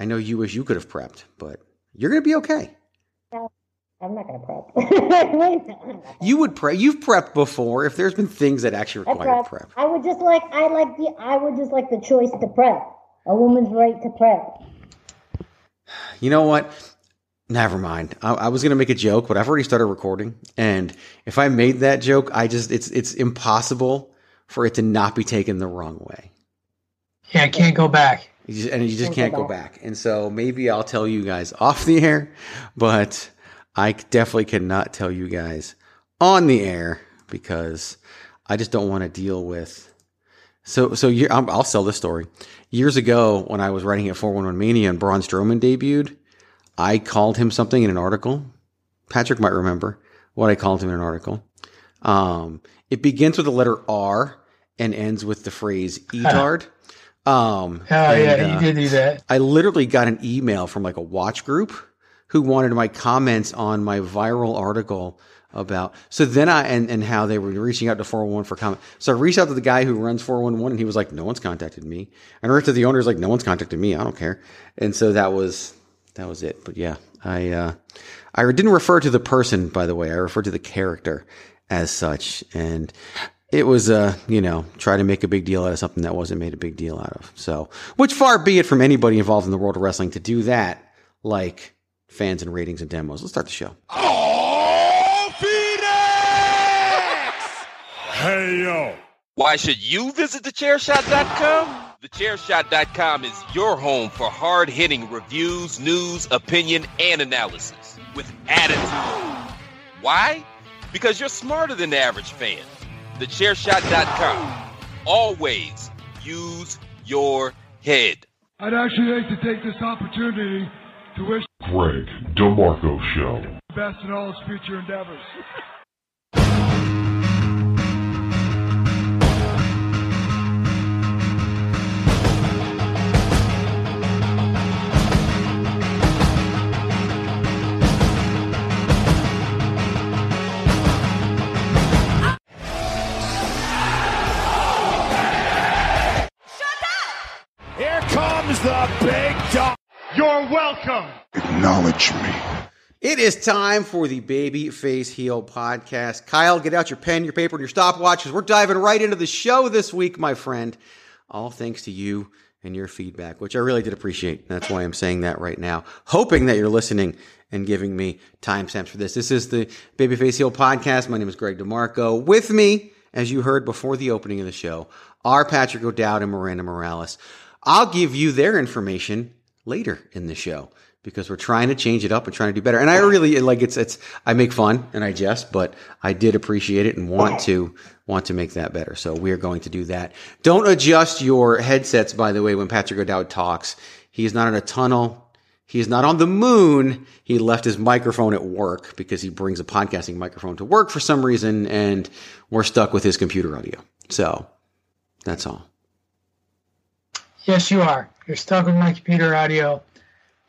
I know you wish you could have prepped, but you're going to be okay. No, I'm not going to prep. You would prep. You've prepped before. If there's been things that actually require prep. I would just like the choice to prep. A woman's right to prep. You know what? Never mind. I was going to make a joke, but I've already started recording. And if I made that joke, it's impossible for it to not be taken the wrong way. Yeah, I can't go back. You just can't go back. And so maybe I'll tell you guys off the air, but I definitely cannot tell you guys on the air because I just don't want to deal with. I'll sell this story. Years ago, when I was writing at 411 Mania and Braun Strowman debuted, I called him something in an article. Patrick might remember what I called him in an article. It begins with the letter R and ends with the phrase "etard." You did do that. I literally got an email from like a watch group who wanted my comments on my viral article about. So then and how they were reaching out to 411 for comment. So I reached out to the guy who runs 411 and he was like, "No one's contacted me." And I reached out to the owner, like, "No one's contacted me. I don't care." And so that was it. But yeah, I didn't refer to the person, by the way. I referred to the character as such. And it was, try to make a big deal out of something that wasn't made a big deal out of. So, which far be it from anybody involved in the world of wrestling to do that, like fans and ratings and demos. Let's start the show. Oh, Phoenix! Hey, yo. Why should you visit TheChairShot.com? TheChairShot.com is your home for hard-hitting reviews, news, opinion, and analysis with attitude. Why? Because you're smarter than the average fan. TheChairShot.com. Always use your head. I'd actually like to take this opportunity to wish Greg DeMarco Show the best in all his future endeavors. The big dog. You're welcome. Acknowledge me. It is time for the Babyface Heel Podcast. Kyle, get out your pen, your paper, and your stopwatches. We're diving right into the show this week, my friend. All thanks to you and your feedback, which I really did appreciate. That's why I'm saying that right now. Hoping that you're listening and giving me timestamps for this. This is the Babyface Heel Podcast. My name is Greg DeMarco. With me, as you heard before the opening of the show, are Patrick O'Dowd and Miranda Morales. I'll give you their information later in the show because we're trying to change it up and trying to do better. And I really like it's I make fun and I jest, but I did appreciate it and want to make that better. So we're going to do that. Don't adjust your headsets, by the way, when Patrick O'Dowd talks. He is not in a tunnel. He is not on the moon. He left his microphone at work because he brings a podcasting microphone to work for some reason, and we're stuck with his computer audio. So that's all. Yes, you are. You're stuck with my computer audio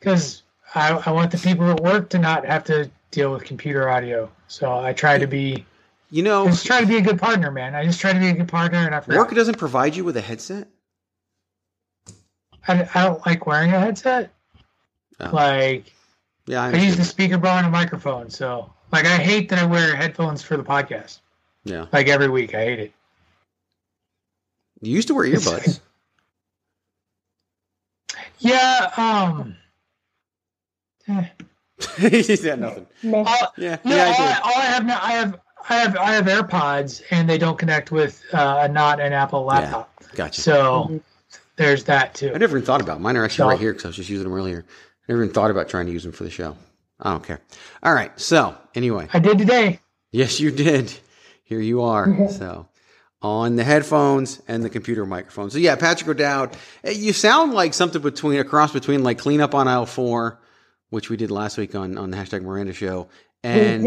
because I want the people at work to not have to deal with computer audio. So I try to be, I just try to be a good partner, man. I just try to be a good partner, and I forgot. Work doesn't provide you with a headset? I don't like wearing a headset. Oh. I use the speaker bar and a microphone. So, I hate that I wear headphones for the podcast. Yeah. Every week, I hate it. You used to wear earbuds. Yeah, He's got nothing. I have AirPods, and they don't connect with not an Apple laptop. Yeah, gotcha. So there's that too. I never even thought about it. Mine are actually right here because I was just using them earlier. I never even thought about trying to use them for the show. I don't care. All right. So anyway, I did today. Yes, you did. Here you are. So on the headphones and the computer microphone. So yeah, Patrick O'Dowd, you sound like something between, a cross between like Cleanup on Aisle 4, which we did last week on the Hashtag Miranda Show, and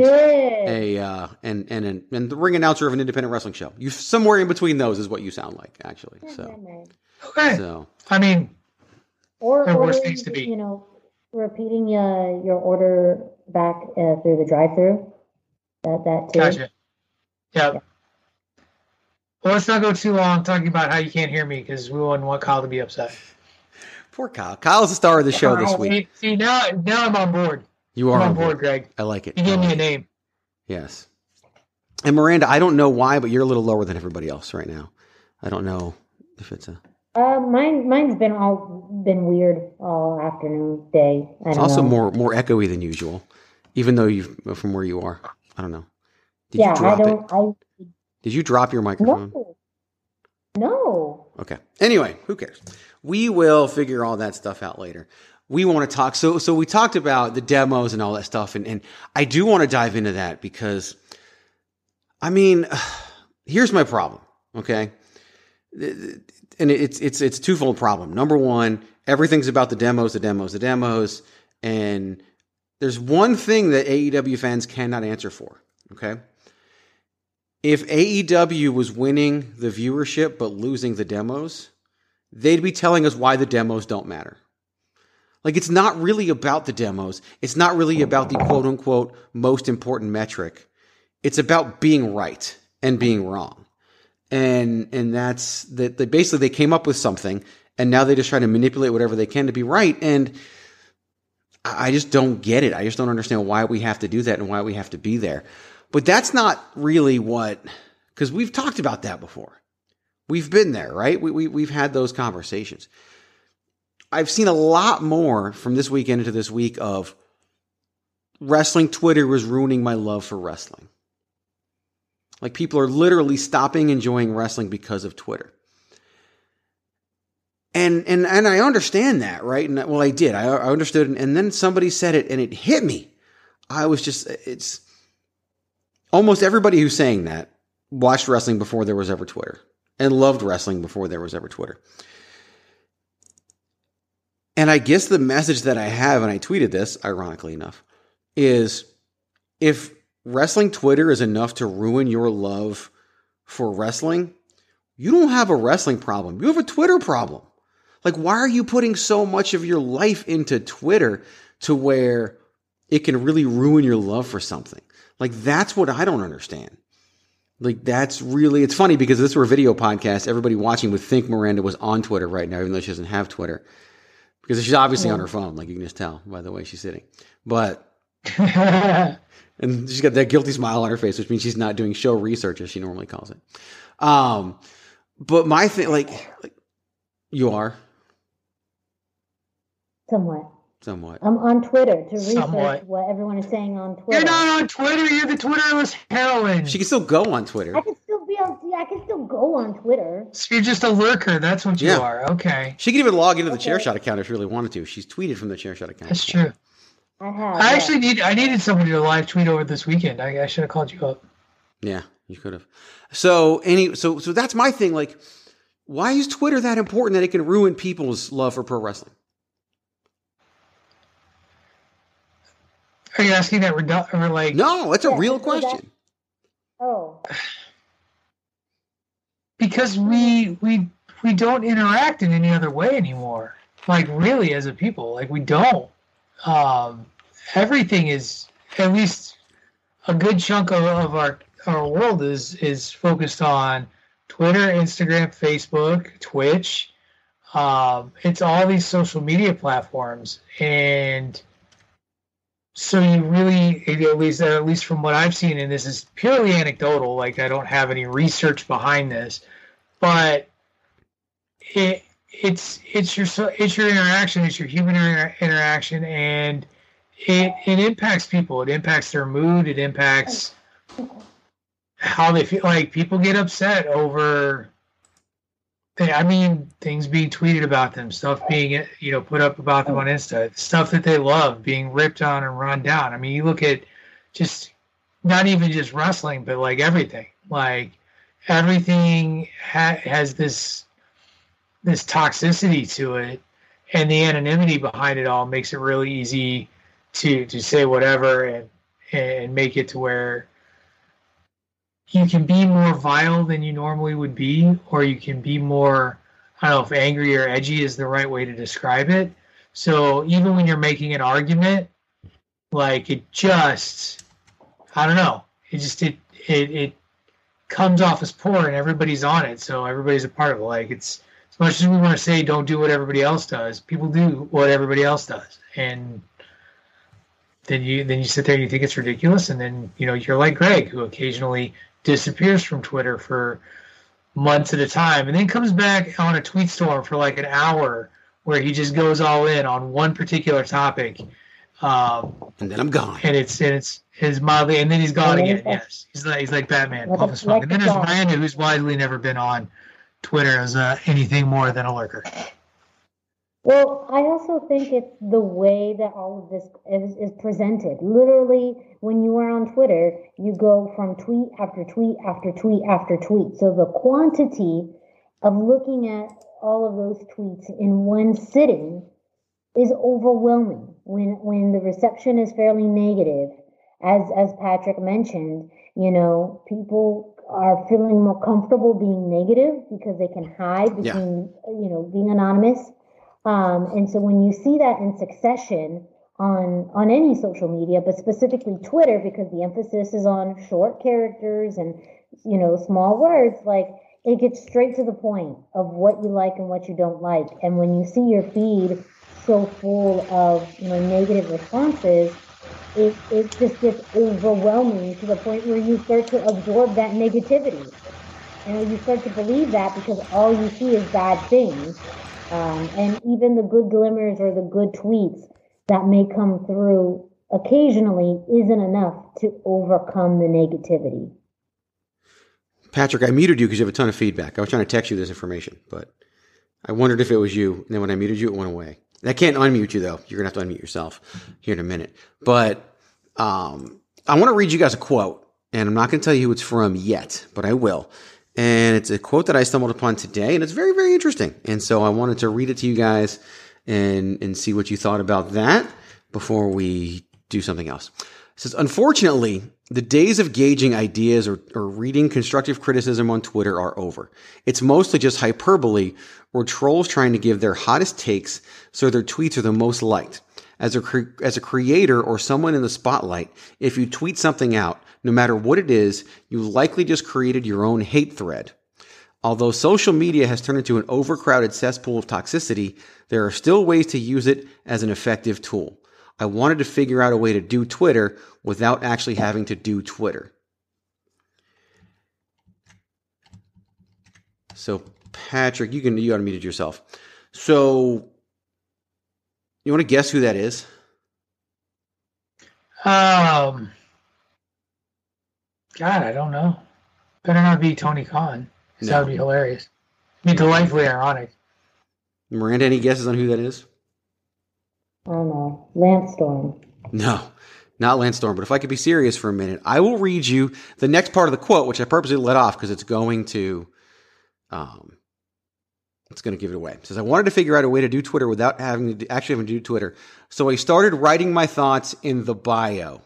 and the ring announcer of an independent wrestling show. You somewhere in between those is what you sound like, actually. So okay, so I mean, or worse things to be, you know, repeating your order back through the drive-through. That too. Gotcha. Yeah. Well, let's not go too long talking about how you can't hear me because we wouldn't want Kyle to be upset. Poor Kyle. Kyle's the star of the show this week. See, now I'm on board. You are on board, Greg. I like it. You gave me a name. Yes. And Miranda, I don't know why, but you're a little lower than everybody else right now. I don't know if it's a... Mine's been weird all afternoon, day. It's also more echoey than usual, even though from where you are. I don't know. Did you drop your microphone? No. Okay. Anyway, who cares? We will figure all that stuff out later. We want to talk. So we talked about the demos and all that stuff. And I do want to dive into that because, I mean, here's my problem. Okay. And it's a twofold problem. Number one, everything's about the demos. And there's one thing that AEW fans cannot answer for. Okay. If AEW was winning the viewership but losing the demos, they'd be telling us why the demos don't matter. Like, it's not really about the demos. It's not really about the quote-unquote most important metric. It's about being right and being wrong. And that's that. Basically, they came up with something, and now they just try to manipulate whatever they can to be right. And I just don't get it. I just don't understand why we have to do that and why we have to be there. But that's not really because we've talked about that before. We've been there, right? We've had those conversations. I've seen a lot more from this weekend into this week of wrestling Twitter was ruining my love for wrestling. Like, people are literally stopping enjoying wrestling because of Twitter. And I understand that, right? And well, I did. I understood. And then somebody said it and it hit me. I was just, it's... Almost everybody who's saying that watched wrestling before there was ever Twitter and loved wrestling before there was ever Twitter. And I guess the message that I have, and I tweeted this, ironically enough, is if wrestling Twitter is enough to ruin your love for wrestling, you don't have a wrestling problem. You have a Twitter problem. Like, why are you putting so much of your life into Twitter to where it can really ruin your love for something? Like, that's what I don't understand. Like, that's really, it's funny because if this were a video podcast, everybody watching would think Miranda was on Twitter right now, even though she doesn't have Twitter. Because she's obviously on her phone, like you can just tell by the way she's sitting. But, and she's got that guilty smile on her face, which means she's not doing show research, as she normally calls it. But my thing, like you are? Somewhat. I'm on Twitter to research what everyone is saying on Twitter. You're not on Twitter. You're the Twitterless heroine. She can still go on Twitter. I can still go on Twitter. So you're just a lurker. That's what you are. Okay. She can even log into the ChairShot account if she really wanted to. She's tweeted from the ChairShot account. That's true. I have. I needed somebody to live tweet over this weekend. I should have called you up. Yeah, you could have. So that's my thing. Like, why is Twitter that important that it can ruin people's love for pro wrestling? Are you asking that like? No, it's a real question. Because we don't interact in any other way anymore. Like, really, as a people, like, we don't. Everything is, at least a good chunk of our world is focused on Twitter, Instagram, Facebook, Twitch. It's all these social media platforms and. So you really, at least from what I've seen, and this is purely anecdotal, like I don't have any research behind this, but it's your interaction, it's your human interaction, and it impacts people. It impacts their mood. It impacts how they feel. Like, people get upset over, things being tweeted about them, stuff being, put up about them on Insta, stuff that they love being ripped on and run down. I mean, you look at just, not even just wrestling, but like everything. Like, everything has this toxicity to it, and the anonymity behind it all makes it really easy to say whatever and make it to where you can be more vile than you normally would be, or you can be more, I don't know if angry or edgy is the right way to describe it. So even when you're making an argument, like it just, I don't know, it just, it comes off as poor and everybody's on it. So everybody's a part of it. Like it's, as much as we want to say, don't do what everybody else does, people do what everybody else does. And then you sit there and you think it's ridiculous. And then, you know, you're like Greg, who occasionally disappears from Twitter for months at a time and then comes back on a tweet storm for like an hour where he just goes all in on one particular topic. And then I'm gone. And it's mildly, and then he's gone again. Yes. He's like Batman. And then there's Miranda, who's widely never been on Twitter as anything more than a lurker. Well, I also think it's the way that all of this is presented. Literally, when you are on Twitter, you go from tweet after tweet after tweet after tweet. So the quantity of looking at all of those tweets in one sitting is overwhelming. When the reception is fairly negative, as Patrick mentioned, you know, people are feeling more comfortable being negative because they can hide between, you know, being anonymous. And so when you see that in succession on any social media, but specifically Twitter, because the emphasis is on short characters and, you know, small words, like it gets straight to the point of what you like and what you don't like. And when you see your feed so full of, you know, negative responses, it just gets overwhelming to the point where you start to absorb that negativity. And you start to believe that because all you see is bad things. And even the good glimmers or the good tweets that may come through occasionally isn't enough to overcome the negativity. Patrick, I muted you because you have a ton of feedback. I was trying to text you this information, but I wondered if it was you. And then when I muted you, it went away. And I can't unmute you, though. You're going to have to unmute yourself here in a minute. But I want to read you guys a quote, and I'm not going to tell you who it's from yet, but I will. And it's a quote that I stumbled upon today, and it's very, very interesting. And so I wanted to read it to you guys and see what you thought about that before we do something else. It says, unfortunately, the days of gauging ideas or reading constructive criticism on Twitter are over. It's mostly just hyperbole or trolls trying to give their hottest takes so their tweets are the most liked. As a creator or someone in the spotlight, if you tweet something out, no matter what it is, you likely just created your own hate thread. Although social media has turned into an overcrowded cesspool of toxicity, there are still ways to use it as an effective tool. I wanted to figure out a way to do Twitter without actually having to do Twitter. So, Patrick, you unmuted yourself. So, you want to guess who that is? God, I don't know. Better not be Tony Khan, because that would be hilarious. It'd be delightfully ironic. Miranda, any guesses on who that is? I don't know. Lance Storm. No, not Lance Storm. But if I could be serious for a minute, I will read you the next part of the quote, which I purposely let off because it's going to... it's going to give it away. It says, I wanted to figure out a way to do Twitter without having to do Twitter. So I started writing my thoughts in the bio.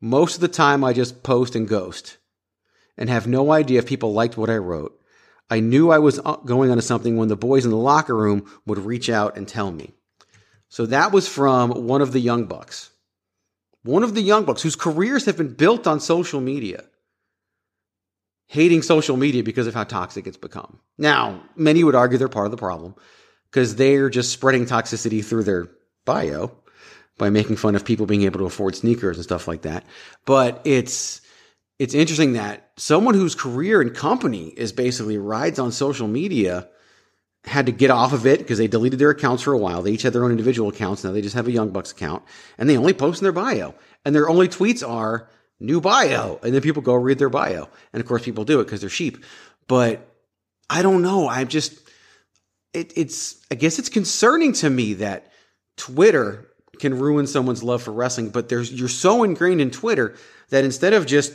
Most of the time I just post and ghost and have no idea if people liked what I wrote. I knew I was going onto something when the boys in the locker room would reach out and tell me. So that was from one of the Young Bucks. One of the Young Bucks whose careers have been built on social media. Hating social media because of how toxic it's become. Now, many would argue they're part of the problem because they're just spreading toxicity through their bio by making fun of people being able to afford sneakers and stuff like that. But it's interesting that someone whose career and company is basically rides on social media had to get off of it because they deleted their accounts for a while. They each had their own individual accounts. Now they just have a Young Bucks account and they only post in their bio. And their only tweets are, new bio. And then people go read their bio. And of course people do it because they're sheep. But I don't know. I'm just, I guess it's concerning to me that Twitter can ruin someone's love for wrestling, but you're so ingrained in Twitter that instead of just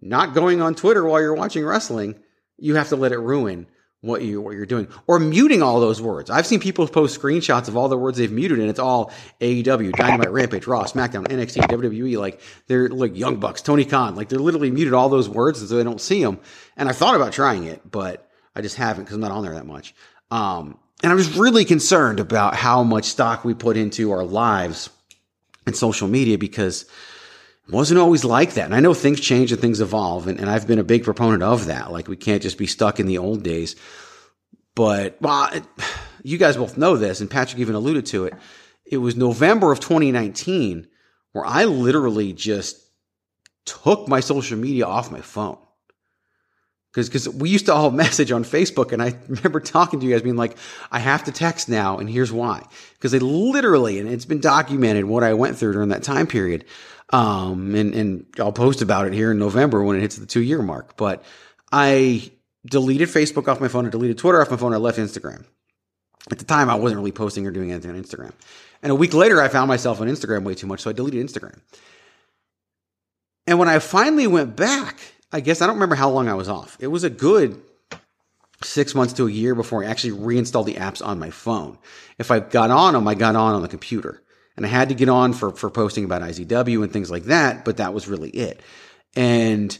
not going on Twitter while you're watching wrestling, you have to let it ruin what you're doing, or muting all those words. I've seen people post screenshots of all the words they've muted, and it's all AEW, Dynamite, Rampage, Raw, SmackDown, NXT, WWE. Like they're like Young Bucks, Tony Khan. Like they're literally muted all those words, and so they don't see them. And I thought about trying it, but I just haven't because I'm not on there that much. And I was really concerned about how much stock we put into our lives and social media because it wasn't always like that. And I know things change and things evolve. And I've been a big proponent of that. Like we can't just be stuck in the old days. But well, you guys both know this, and Patrick even alluded to it. It was November of 2019 where I literally just took my social media off my phone. Because we used to all message on Facebook, and I remember talking to you guys being like, I have to text now, and here's why. Because they literally, and it's been documented what I went through during that time period. And I'll post about it here in November when it hits the 2-year mark. But I deleted Facebook off my phone. I deleted Twitter off my phone. I left Instagram. At the time, I wasn't really posting or doing anything on Instagram. And a week later, I found myself on Instagram way too much, so I deleted Instagram. And when I finally went back, I guess I don't remember how long I was off. It was a good 6 months to a year before I actually reinstalled the apps on my phone. If I got on them, I got on the computer. And I had to get on for posting about IZW and things like that, but that was really it. And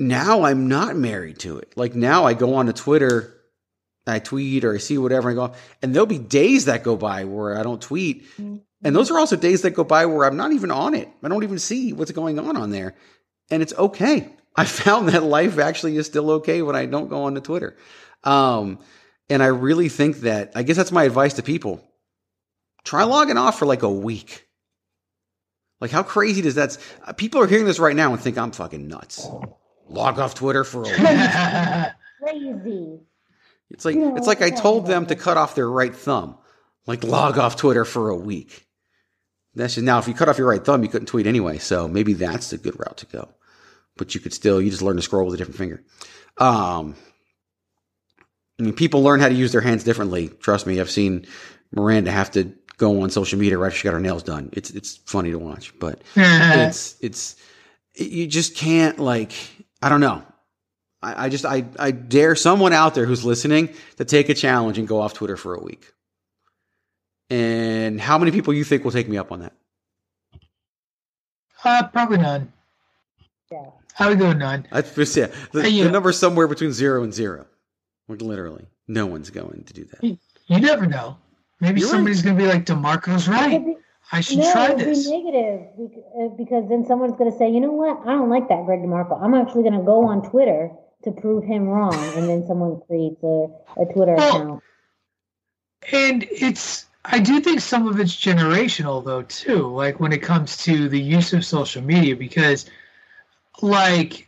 now I'm not married to it. Like now I go on to Twitter, I tweet or I see whatever I go, and there'll be days that go by where I don't tweet. And those are also days that go by where I'm not even on it. I don't even see what's going on there. And it's okay. I found that life actually is still okay when I don't go on to Twitter. And I really think that, I guess that's my advice to people. Try logging off for like a week. Like how crazy does that, people are hearing this right now and think I'm fucking nuts. Log off Twitter for a week. Crazy. It's like I told them to cut off their right thumb. Like log off Twitter for a week. That's just, now, if you cut off your right thumb, you couldn't tweet anyway. So maybe that's the good route to go. But you could still, you just learn to scroll with a different finger. I mean, people learn how to use their hands differently. Trust me, I've seen Miranda have to go on social media right after she got her nails done. It's funny to watch, but you just can't, like, I don't know. I dare someone out there who's listening to take a challenge and go off Twitter for a week. And how many people you think will take me up on that? Probably none. Yeah. I would go none. Yeah. The number's somewhere between 0 and 0. Like literally, no one's going to do that. You never know. Maybe you're somebody's right. Going to be like, DeMarco's right. I should try this. Be negative because then someone's going to say, you know what? I don't like that Greg DeMarco. I'm actually going to go on Twitter to prove him wrong. And then someone creates a Twitter account. And I do think some of it's generational, though, too, like when it comes to the use of social media, because, like,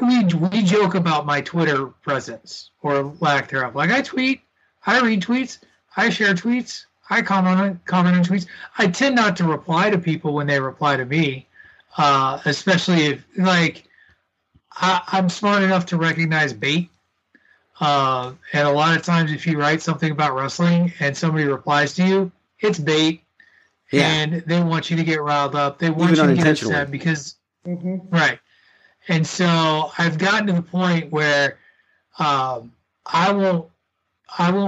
we joke about my Twitter presence or lack thereof. Like, I tweet, I read tweets, I share tweets, I comment on tweets. I tend not to reply to people when they reply to me, especially if, like, I'm smart enough to recognize bait. And a lot of times if you write something about wrestling and somebody replies to you, it's bait. Yeah. And they want you to get riled up. They want you to get upset because, right. And so I've gotten to the point where, I won't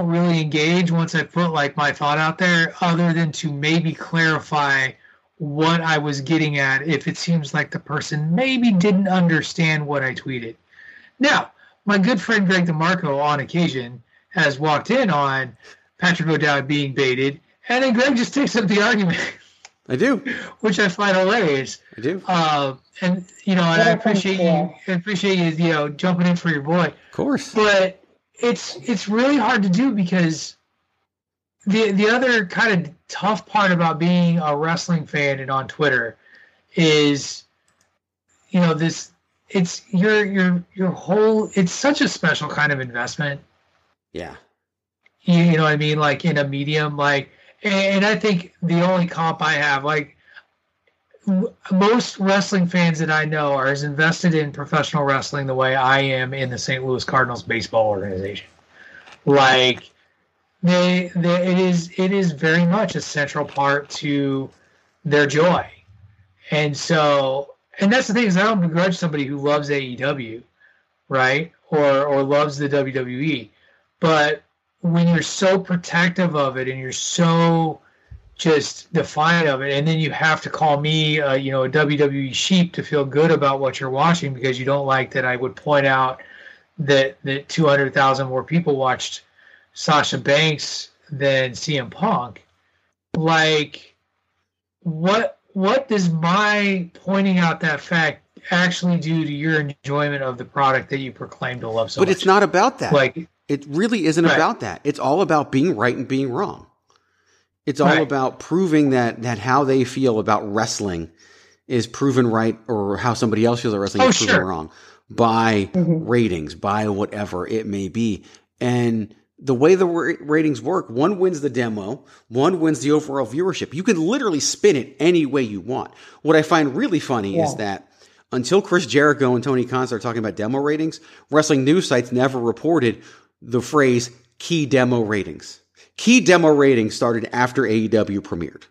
really engage once I put like my thought out there other than to maybe clarify what I was getting at. If it seems like the person maybe didn't understand what I tweeted. Now, my good friend Greg DeMarco, on occasion, has walked in on Patrick O'Dowd being baited, and then Greg just takes up the argument. I do, which I find hilarious. I do, and you know, and I appreciate you, you know, jumping in for your boy. Of course, but it's really hard to do because the other kind of tough part about being a wrestling fan and on Twitter is, you know, this. It's your whole, it's such a special kind of investment. Yeah. You know what I mean? Like in a medium, like, and I think the only comp I have, like most wrestling fans that I know are as invested in professional wrestling the way I am in the St. Louis Cardinals baseball organization. Like it is very much a central part to their joy. And so And that's the thing, is I don't begrudge somebody who loves AEW, right? Or loves the WWE. But when you're so protective of it and you're so just defiant of it, and then you have to call me, a WWE sheep to feel good about what you're watching because you don't like that I would point out that 200,000 more people watched Sasha Banks than CM Punk. Like, what does my pointing out that fact actually do to your enjoyment of the product that you proclaim to love so much? But it's not about that. Like, it really isn't about that. It's all about being right and being wrong. It's all about proving that how they feel about wrestling is proven right, or how somebody else feels about wrestling is proven wrong by ratings, by whatever it may be. And the way the ratings work, one wins the demo, one wins the overall viewership. You can literally spin it any way you want. What I find really funny is that until Chris Jericho and Tony Khan started talking about demo ratings, wrestling news sites never reported the phrase key demo ratings. Key demo ratings started after AEW premiered.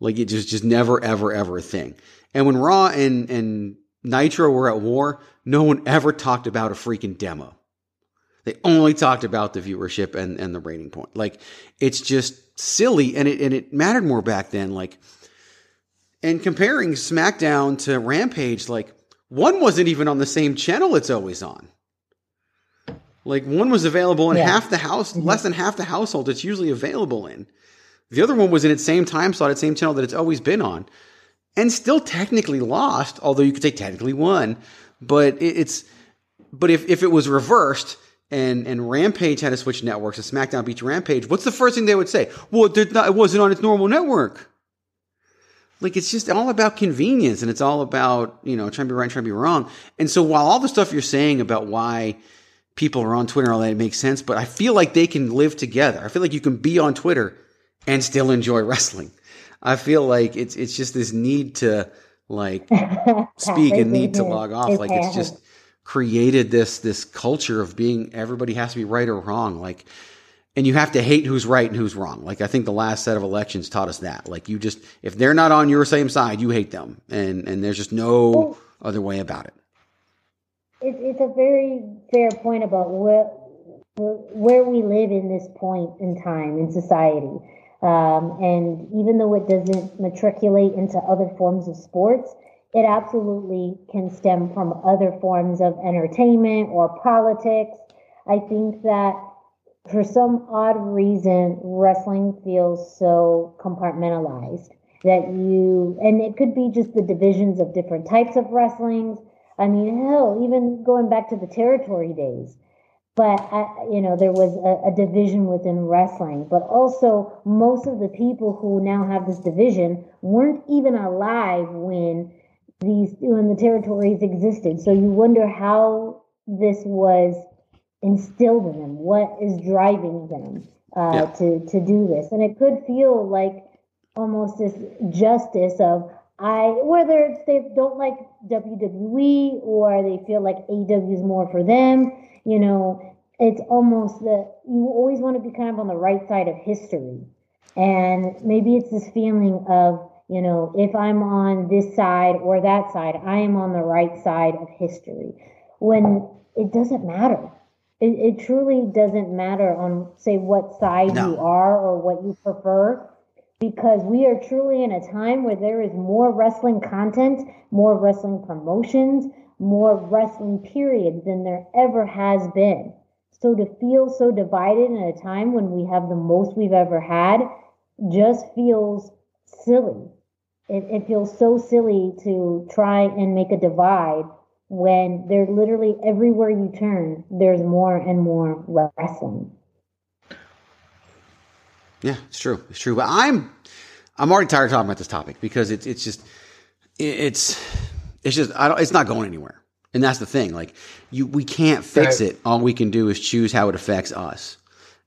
Like, it just never, ever, ever a thing. And when Raw and Nitro were at war, no one ever talked about a freaking demo. They only talked about the viewership and the rating point. Like, it's just silly, and it mattered more back then. Like, and comparing SmackDown to Rampage, like, one wasn't even on the same channel it's always on. Like, one was available in half the house, less than half the household it's usually available in. The other one was in its same time slot, its same channel that it's always been on, and still technically lost, although you could say technically won. But if it was reversed and Rampage had to switch networks and SmackDown beat Rampage, what's the first thing they would say? Well, it wasn't on its normal network. Like, it's just all about convenience, and it's all about, trying to be right, trying to be wrong. And so while all the stuff you're saying about why people are on Twitter and all that, it makes sense, but I feel like they can live together. I feel like you can be on Twitter and still enjoy wrestling. I feel like it's just this need to, like, speak and need to log off. Like, it's just created this culture of being, everybody has to be right or wrong. Like, and you have to hate who's right and who's wrong. Like, I think the last set of elections taught us that. Like, you just, if they're not on your same side, you hate them. And there's just no other way about it. It's a very fair point about where we live in this point in time in society. And even though it doesn't matriculate into other forms of sports, it absolutely can stem from other forms of entertainment or politics. I think that for some odd reason, wrestling feels so compartmentalized and it could be just the divisions of different types of wrestlings. I mean, hell, even going back to the territory days, but there was a division within wrestling, but also most of the people who now have this division weren't even alive when the territories existed. So you wonder how this was instilled in them. What is driving them to do this? And it could feel like almost this justice of, whether they don't like WWE or they feel like AEW is more for them, it's almost that you always want to be kind of on the right side of history. And maybe it's this feeling of, if I'm on this side or that side, I am on the right side of history, when it doesn't matter. It truly doesn't matter on, say, what side you are or what you prefer. Because we are truly in a time where there is more wrestling content, more wrestling promotions, more wrestling periods than there ever has been. So to feel so divided in a time when we have the most we've ever had just feels silly. It feels so silly to try and make a divide when there's literally everywhere you turn, there's more and more wrestling. Yeah, it's true. It's true. But I'm already tired of talking about this topic because it's not going anywhere. And that's the thing. Like, we can't fix it. All we can do is choose how it affects us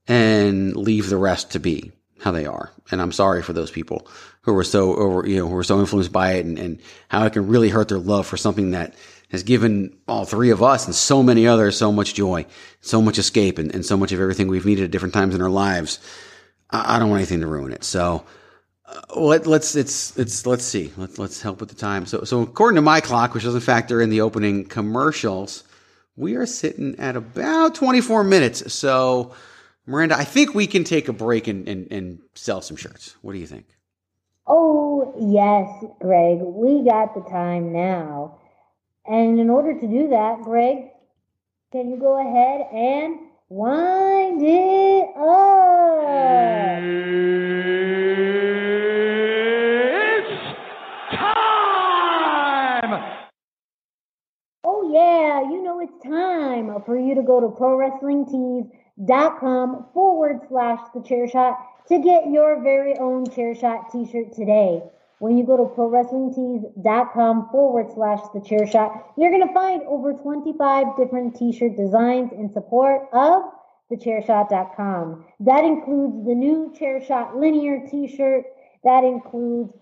and leave the rest to be how they are. And I'm sorry for those people who were so influenced by it and how it can really hurt their love for something that has given all three of us and so many others so much joy, so much escape, and so much of everything we've needed at different times in our lives. I don't want anything to ruin it. So Let's help with the time. So according to my clock, which doesn't factor in the opening commercials, we are sitting at about 24 minutes. So, Miranda, I think we can take a break and sell some shirts. What do you think? Oh, yes, Greg. We got the time now. And in order to do that, Greg, can you go ahead and wind it up? It's time! Oh, yeah, you know it's time for you to go to ProWrestlingTees.com/TheChairShot to get your very own ChairShot t-shirt today. When you go to ProWrestlingTees.com/TheChairShot, you're going to find over 25 different t-shirt designs in support of TheChairShot.com. That includes the new ChairShot Linear t-shirt. That includes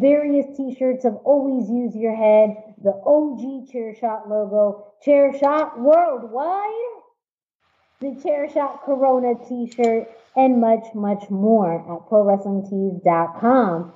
various t-shirts of Always Use Your Head, the OG ChairShot logo, ChairShot Worldwide, the ChairShot Corona t-shirt, and much, much more at ProWrestlingTees.com.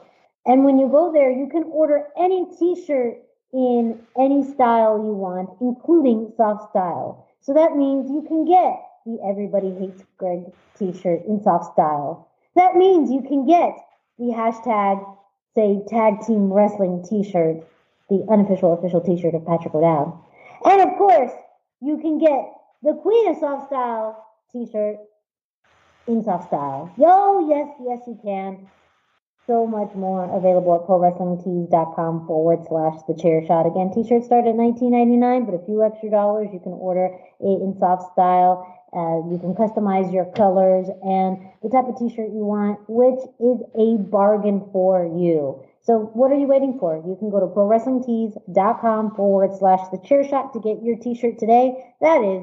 And when you go there, you can order any t-shirt in any style you want, including soft style. So that means you can get the Everybody Hates Greg t-shirt in soft style. That means you can get the #TagTeamWrestling t-shirt, the unofficial official t-shirt of Patrick O'Dowd. And of course, you can get the Queen of Soft Style t-shirt in soft style. Yo, yes, you can. So much more available at ProWrestlingTees.com/TheChairShot. Again, t-shirts start at $19.99, but a few extra dollars, you can order it in soft style. You can customize your colors and the type of t-shirt you want, which is a bargain for you. So what are you waiting for? You can go to ProWrestlingTees.com/TheChairShot to get your t-shirt today. That is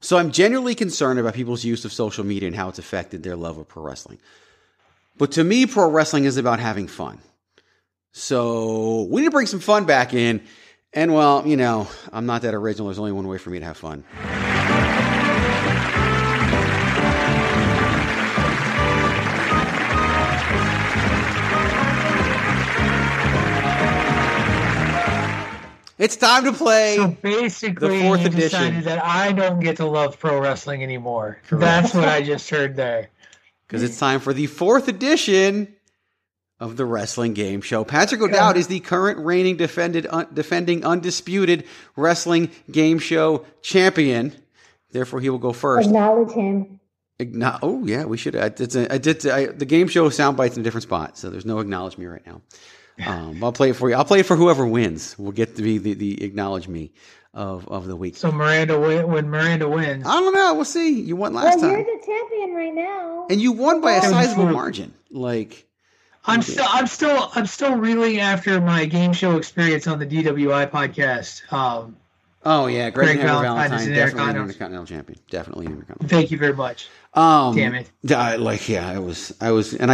So I'm genuinely concerned about people's use of social media and how it's affected their love of pro wrestling. But to me, pro wrestling is about having fun. So we need to bring some fun back in. And well, you know, I'm not that original. There's only one way for me to have fun. It's time to play. So basically, the 4th edition. Decided that I don't get to love pro wrestling anymore. Correct. That's what I just heard there. Because it's time for the 4th edition. Of the wrestling game show. Patrick O'Dowd is the current reigning defending undisputed wrestling game show champion. Therefore, he will go first. Acknowledge him. Oh yeah, we should. The game show soundbites in a different spot, so there's no acknowledge me right now. I'll play it for you. I'll play it for whoever wins. We'll get to be the acknowledge me of the week. So Miranda, when Miranda wins, I don't know. We'll see. You won last time. You're the champion right now, and you won by a sizable margin. Like. I'm still reeling after my game show experience on the DWI podcast. Greg Valentine definitely Intercontinental Champion. Definitely Intercontinental. Thank you very much. Damn it. I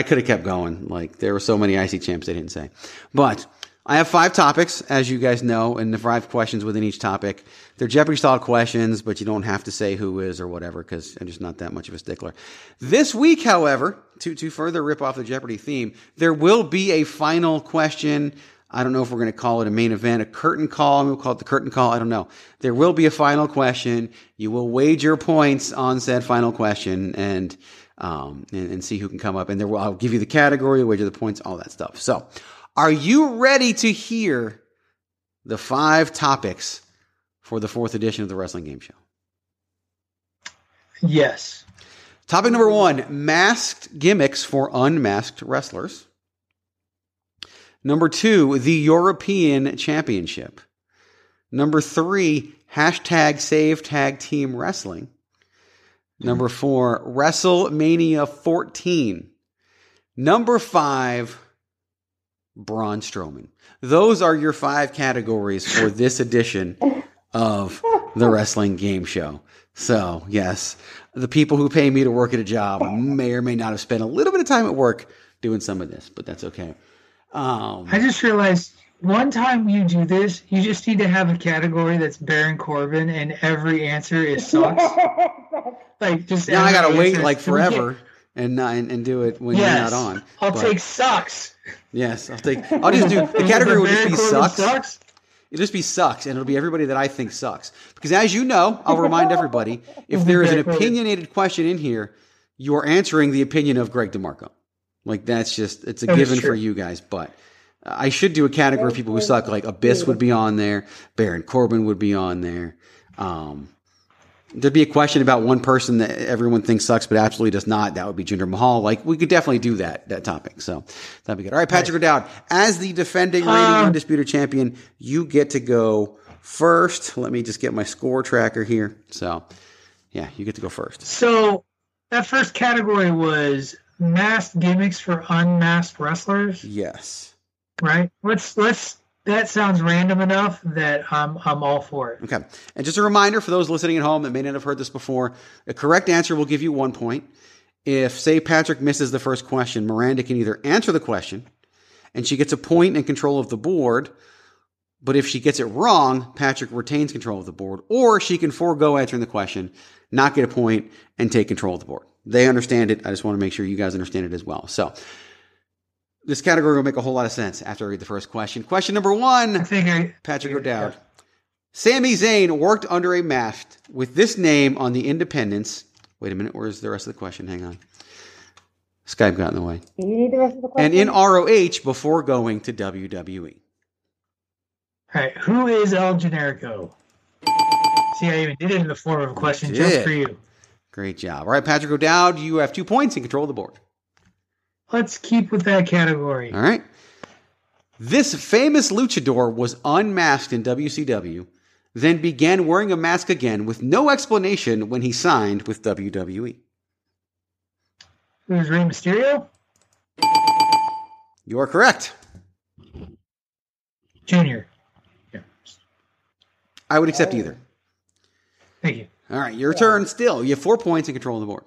could have kept going. Like there were so many IC champs they didn't say. But I have 5 topics, as you guys know, and the 5 questions within each topic. They're Jeopardy-style questions, but you don't have to say who is or whatever because I'm just not that much of a stickler. This week, however, to further rip off the Jeopardy theme, there will be a final question. I don't know if we're going to call it a main event, a curtain call. We'll call it the curtain call. I don't know. There will be a final question. You will wager points on said final question and see who can come up. And I'll give you the category, wager the points, all that stuff. So... are you ready to hear the 5 topics for the 4th edition of the Wrestling Game Show? Yes. Topic number 1, masked gimmicks for unmasked wrestlers. Number 2, the European Championship. Number 3, #SaveTagTeamWrestling. Number 4, WrestleMania 14. Number 5... Braun Strowman. Those are your five categories for this edition of the Wrestling Game Show. So, yes, the people who pay me to work at a job may or may not have spent a little bit of time at work doing some of this, but that's okay. I just realized one time you do this, you just need to have a category that's Baron Corbin and every answer is sucks. Like just now I gotta wait like forever and do it when you're not on. I'll take sucks. Yes, I'll just do the category would just be sucks. It'll just be sucks, and it'll be everybody that I think sucks. Because as you know, I'll remind everybody, if there is an opinionated question in here, you're answering the opinion of Greg DeMarco. Like, that's just, it's a given for you guys. But I should do a category of people who suck. Like, Abyss would be on there. Baron Corbin would be on there. There'd be a question about one person that everyone thinks sucks, but absolutely does not. That would be Jinder Mahal. Like, we could definitely do that topic. So that'd be good. All right, Patrick O'Dowd, as the defending reigning undisputed champion, you get to go first. Let me just get my score tracker here. So, yeah, you get to go first. So that first category was masked gimmicks for unmasked wrestlers. Yes. Right. Let's. That sounds random enough that I'm all for it. Okay. And just a reminder for those listening at home that may not have heard this before, a correct answer will give you 1 point. If, say, Patrick misses the first question, Miranda can either answer the question and she gets a point and control of the board, but if she gets it wrong, Patrick retains control of the board, or she can forego answering the question, not get a point, and take control of the board. They understand it. I just want to make sure you guys understand it as well. So this category will make a whole lot of sense after I read the first question. Question number one, Patrick O'Dowd. Sami Zayn worked under a mask with this name on the independents. Wait a minute. Where's the rest of the question? Hang on. Skype got in the way. Do you need the rest of the question? And in ROH before going to WWE. All right. Who is El Generico? See, I even did it in the form of a question just for you. Great job. All right, Patrick O'Dowd, you have 2 points and control of the board. Let's keep with that category. All right. This famous luchador was unmasked in WCW, then began wearing a mask again with no explanation when he signed with WWE. It was Rey Mysterio? You are correct. Junior. Yeah. I would accept either. Thank you. All right, your turn still. You have 4 points and control of the board.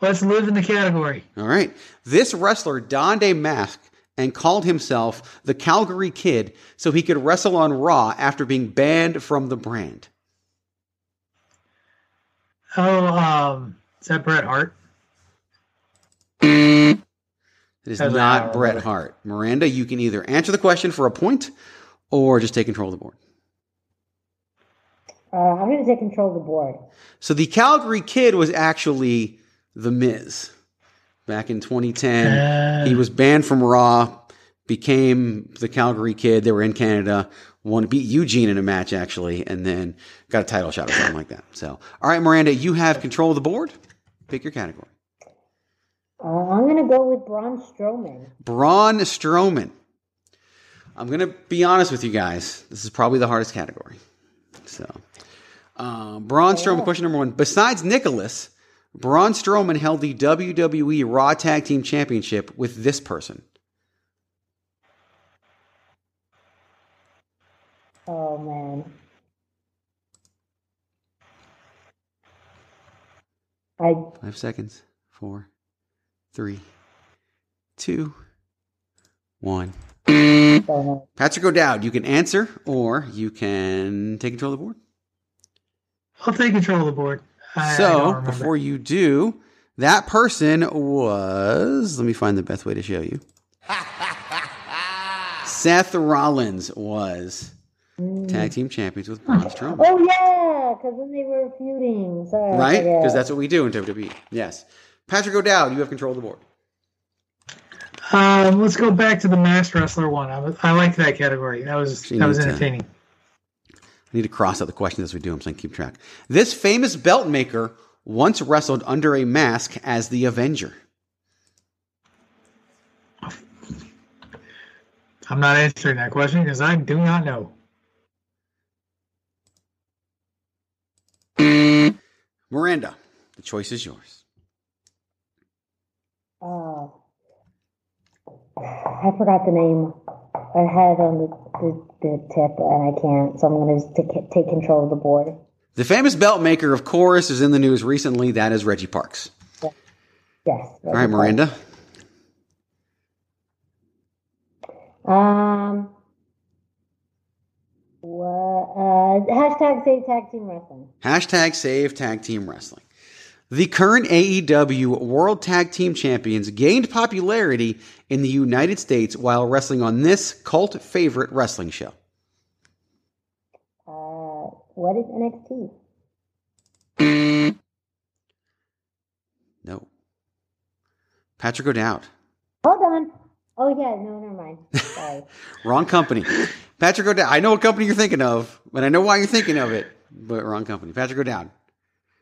Let's live in the category. All right. This wrestler donned a mask and called himself the Calgary Kid so he could wrestle on Raw after being banned from the brand. Oh, is that Bret Hart? It is not Bret Hart. Miranda, you can either answer the question for a point or just take control of the board. I'm going to take control of the board. So the Calgary Kid was actually The Miz. Back in 2010, he was banned from Raw, became the Calgary Kid. They were in Canada, won, beat Eugene in a match, actually, and then got a title shot or something like that. So, all right, Miranda, you have control of the board. Pick your category. I'm going to go with Braun Strowman. Braun Strowman. I'm going to be honest with you guys. This is probably the hardest category. So, Braun Strowman, question number one. Besides Nicholas, Braun Strowman held the WWE Raw Tag Team Championship with this person. Oh, man. I 5 seconds. 4, 3, 2, 1. Patrick O'Dowd, you can answer or you can take control of the board. I'll take control of the board. So before you do, that person was, let me find the best way to show you. Seth Rollins was tag team champions with Braun Strowman. Oh, yeah, because then they were feuding. Sorry, right? Because that's what we do in WWE. Yes. Patrick O'Dowd, you have control of the board. Let's go back to the masked wrestler one. I liked that category. That was entertaining. I need to cross out the questions as we do them so I can keep track. This famous belt maker once wrestled under a mask as the Avenger. I'm not answering that question because I do not know. Miranda, the choice is yours. I forgot the name. I had it on the tip, and I can't, so I'm going to take control of the board. The famous belt maker, of course, is in the news recently. That is Reggie Parks. Yes. All right, Miranda. Hashtag save tag team wrestling. Hashtag save tag team wrestling. The current AEW World Tag Team Champions gained popularity in the United States while wrestling on this cult favorite wrestling show. What is NXT? No. Patrick O'Dowd. Hold on. Oh, yeah. No, never mind. Sorry. Wrong company. Patrick O'Dowd. I know what company you're thinking of, and I know why you're thinking of it, but wrong company. Patrick O'Dowd.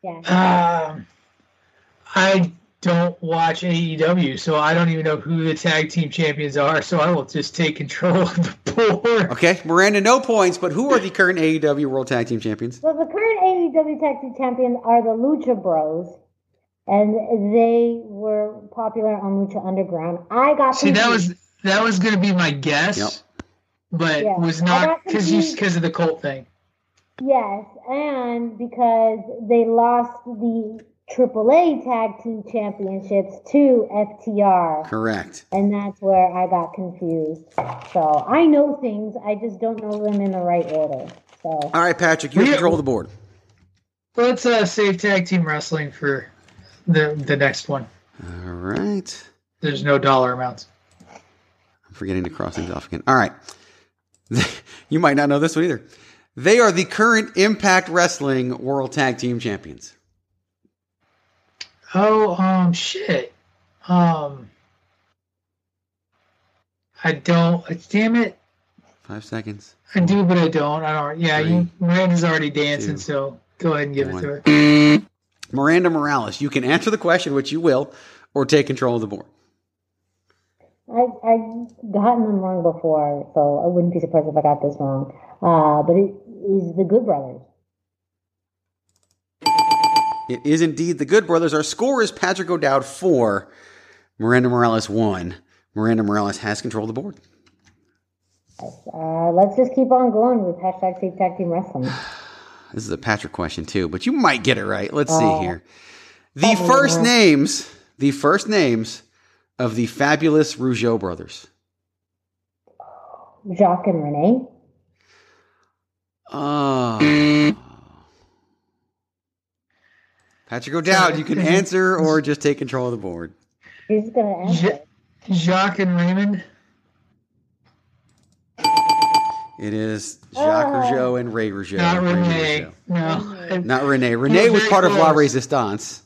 Yeah. I don't watch AEW, so I don't even know who the tag team champions are, so I will just take control of the board. Okay, Miranda, no points, but who are the current AEW World Tag Team Champions? Well, the current AEW Tag Team Champions are the Lucha Bros, and they were popular on Lucha Underground. I got confused. See, that was going to be my guess, but yeah, was not because of the cult thing. Yes, and because they lost the AAA Tag Team Championships to FTR. Correct. And that's where I got confused. So I know things, I just don't know them in the right order. So. All right, Patrick, you control the board. Let's save Tag Team Wrestling for the next one. All right. There's no dollar amounts. I'm forgetting to cross things off again. All right. You might not know this one either. They are the current Impact Wrestling World Tag Team Champions. Oh, shit. Damn it. 5 seconds. I do, but I don't. Yeah, Miranda's already dancing, so go ahead and give it to her. Miranda Morales, you can answer the question, which you will, or take control of the board. I've gotten them wrong before, so I wouldn't be surprised if I got this wrong. But it is the Good Brothers. It is indeed the Good Brothers. Our score is Patrick O'Dowd 4, Miranda Morales 1. Miranda Morales has control of the board. Let's just keep on going with hashtag Save Tag Team Wrestling. This is a Patrick question too, but you might get it right. Let's see here. The first names of the fabulous Rougeau brothers. Jacques and Renee. Patrick O'Dowd, you can answer or just take control of the board. Who's going to answer? Jacques and Raymond. It is Jacques Rougeau and Rey Rougeau. Not Renee. No. Not Renee. Renee was part of La Resistance.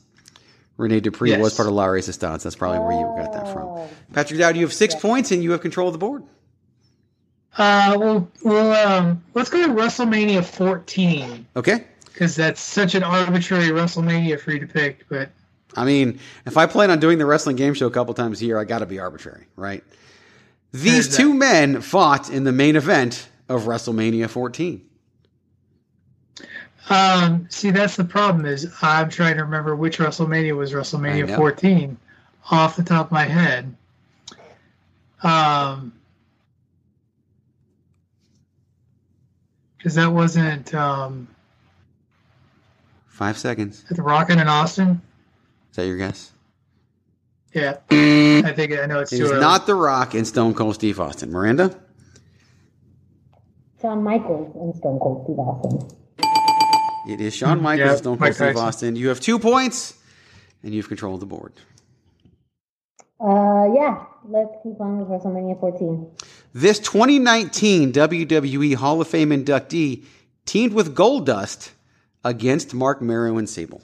Renee Dupree was part of La Resistance. That's probably where you got that from. Patrick O'Dowd, you have 6 points and you have control of the board. Let's go to WrestleMania 14. Okay. Because that's such an arbitrary WrestleMania for you to pick, but... I mean, if I plan on doing the wrestling game show a couple times a year, I gotta be arbitrary, right? These two men fought in the main event of WrestleMania 14. See, that's the problem is I'm trying to remember which WrestleMania was WrestleMania 14 off the top of my head. Because that wasn't... 5 seconds. The Rockin' and Austin? Is that your guess? Yeah. I think I know it's too early. It is not The Rock and Stone Cold Steve Austin. Miranda? Shawn Michaels and Stone Cold Steve Austin. It is Shawn Michaels and Stone Cold Steve Austin. You have 2 points, and you've controlled the board. Let's keep on with WrestleMania 14. This 2019 WWE Hall of Fame inductee teamed with Goldust against Marc Mero and Sable.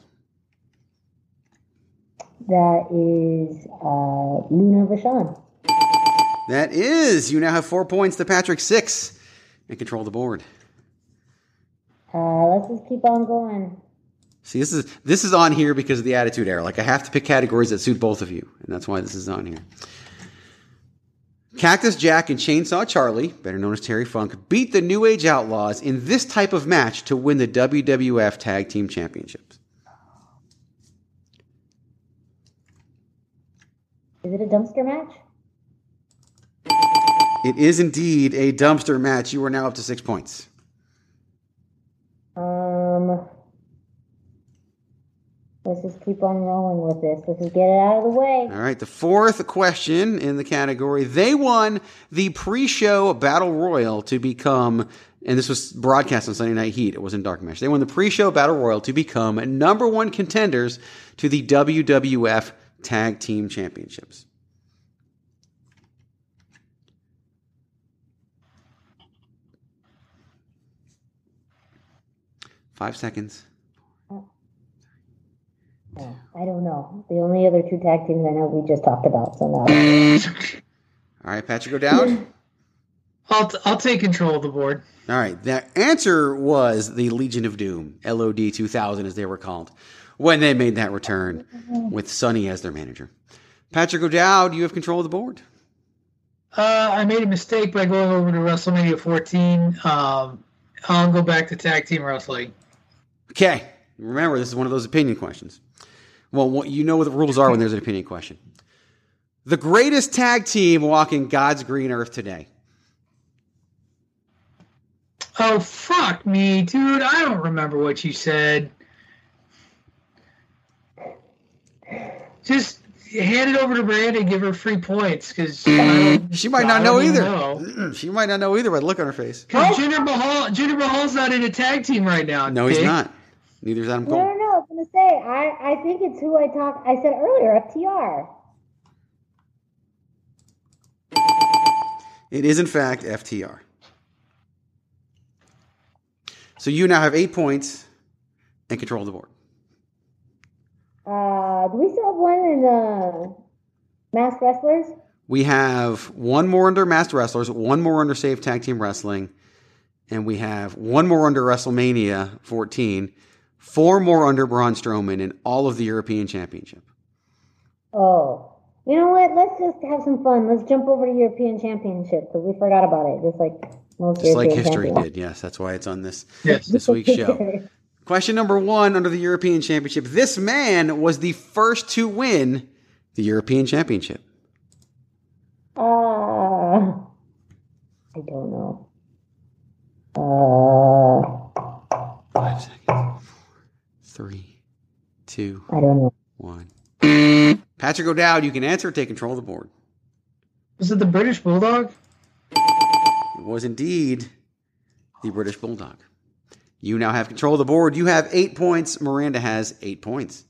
That is Luna Vachon. That is. You now have 4 points to Patrick 6 and control the board. Let's just keep on going. See, this is on here because of the attitude error. Like, I have to pick categories that suit both of you, and that's why this is on here. Cactus Jack and Chainsaw Charlie, better known as Terry Funk, beat the New Age Outlaws in this type of match to win the WWF Tag Team Championships. Is it a dumpster match? It is indeed a dumpster match. You are now up to 6 points. Let's just keep on rolling with this. Let's just get it out of the way. All right, the fourth question in the category. They won the pre-show Battle Royal to become, and this was broadcast on Sunday Night Heat. It wasn't Dark Match. They won the pre-show Battle Royal to become #1 contenders to the WWF Tag Team Championships. Five seconds. I don't know. The only other two tag teams I know we just talked about. So now. All right, Patrick O'Dowd. I'll take control of the board. All right. The answer was the Legion of Doom, LOD 2000 as they were called, when they made that return with Sonny as their manager. Patrick O'Dowd, you have control of the board. I made a mistake by going over to WrestleMania 14. I'll go back to tag team wrestling. Okay. Remember, this is one of those opinion questions. Well, you know what the rules are when there's an opinion question. The greatest tag team walking God's green earth today. Oh, fuck me, dude. I don't remember what you said. Just hand it over to Miranda and give her free points. Because she might not know either. She might not know either by the look on her face. Because Jinder Mahal's not in a tag team right now. No, he's not. Neither is Adam Cole. No. I was going to say, I think it's who I said earlier, FTR. It is, in fact, FTR. So you now have 8 points and control of the board. Do we still have one in Masked Wrestlers? We have one more under Masked Wrestlers, one more under Safe Tag Team Wrestling, and we have one more under WrestleMania 14. 4 more under Braun Strowman in all of the European Championship. Oh. You know what? Let's just have some fun. Let's jump over to European Championship because we forgot about it. Just like history did. Yes, that's why it's on this week's show. Question number 1 under the European Championship. This man was the first to win the European Championship. I don't know. 5 seconds. 3, 2, I don't know. 1. Patrick O'Dowd, you can answer or take control of the board. Was it the British Bulldog? It was indeed the British Bulldog. You now have control of the board. You have 8 points. Miranda has 8 points.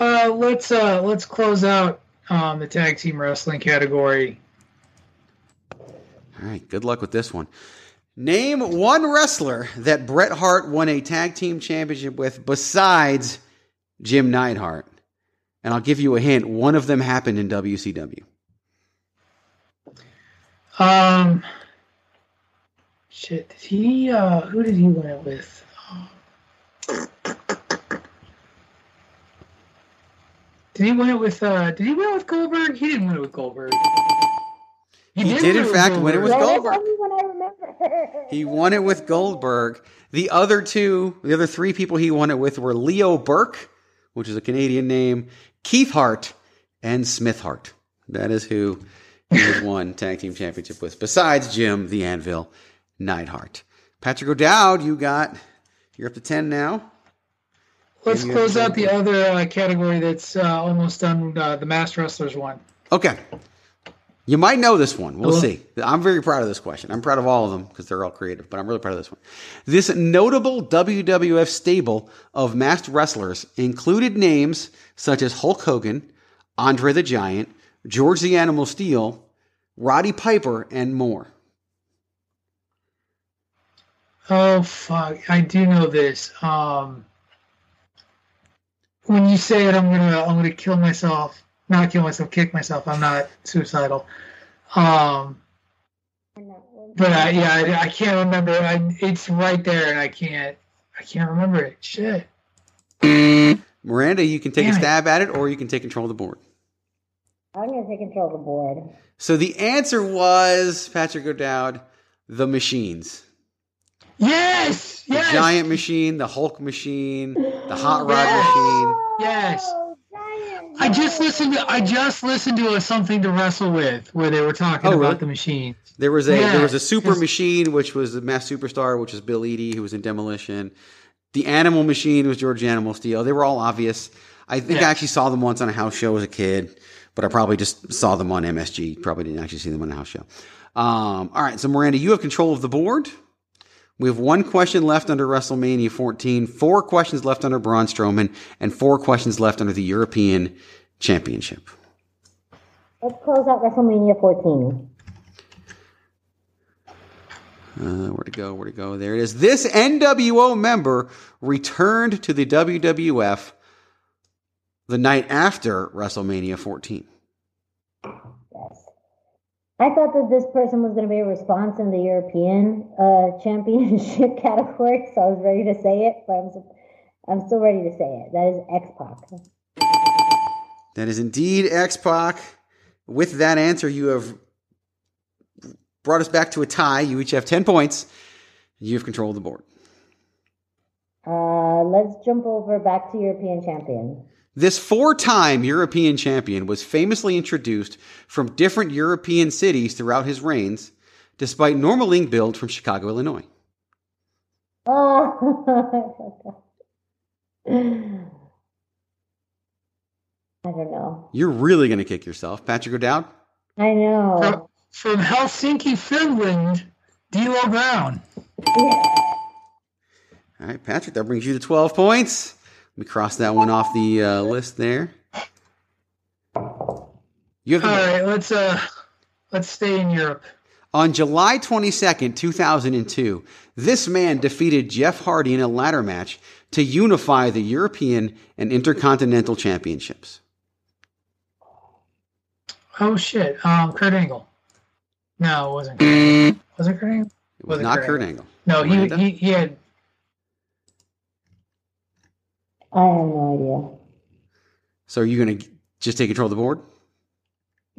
Let's close out the tag team wrestling category. All right. Good luck with this one. Name one wrestler that Bret Hart won a tag team championship with besides Jim Neidhart. And I'll give you a hint. One of them happened in WCW. Shit. Did he, who did he win it with? Did he win it with Goldberg? He didn't win it with Goldberg. He did, in fact, win it with Goldberg. He won it with Goldberg. The other three people he won it with were Leo Burke, which is a Canadian name, Keith Hart, and Smith Hart. That is who he has won tag team championship with, besides Jim the Anvil Neidhart. Patrick O'Dowd, you're up to 10 now. Let's close out the other category that's almost done. The Masked Wrestlers one. Okay. You might know this one. We'll see. I'm very proud of this question. I'm proud of all of them because they're all creative, but I'm really proud of this one. This notable WWF stable of masked wrestlers included names such as Hulk Hogan, Andre the Giant, George the Animal Steel, Roddy Piper, and more. Oh, fuck. I do know this. When you say it, I'm gonna kill myself. Not kill myself, kick myself. I'm not suicidal. But I can't remember. It's right there, and I can't remember it. Shit. Miranda, you can take a stab at it, or you can take control of the board. I'm going to take control of the board. So the answer was, Patrick O'Dowd, the Machines. Yes! The Giant Machine, the Hulk Machine, the Hot Rod Machine. Yes! I just listened to a Something to Wrestle With where they were talking about the Machines. There was a Super Machine, which was the Masked Superstar, which is Bill Eadie, who was in Demolition. The Animal Machine was George Animal Steel. They were all obvious. I think I actually saw them once on a house show as a kid, but I probably just saw them on MSG. Probably didn't actually see them on a house show. All right, so Miranda, you have control of the board. We have one question left under WrestleMania 14, 4 questions left under Braun Strowman, and 4 questions left under the European Championship. Let's close out WrestleMania 14. Where to go? There it is. This NWO member returned to the WWF the night after WrestleMania 14. I thought that this person was going to be a response in the European Championship category, so I was ready to say it, but I'm still ready to say it. That is X-Pac. That is indeed X-Pac. With that answer, you have brought us back to a tie. You each have 10 points. You've controlled the board. Let's jump over back to European Champion. This 4-time European champion was famously introduced from different European cities throughout his reigns, despite normally being billed from Chicago, Illinois. Oh, I don't know. You're really going to kick yourself. Patrick O'Dowd? I know. From Helsinki, Finland, D.L. Brown. Yeah. All right, Patrick, that brings you to 12 points. Let me cross that one off the list there. All right, let's stay in Europe. On July 22nd, 2002, this man defeated Jeff Hardy in a ladder match to unify the European and Intercontinental Championships. Oh, shit. Kurt Angle. No, it wasn't Kurt Angle. Was it Kurt Angle? It was not Kurt Angle. No, he had... I have no idea. So are you going to just take control of the board?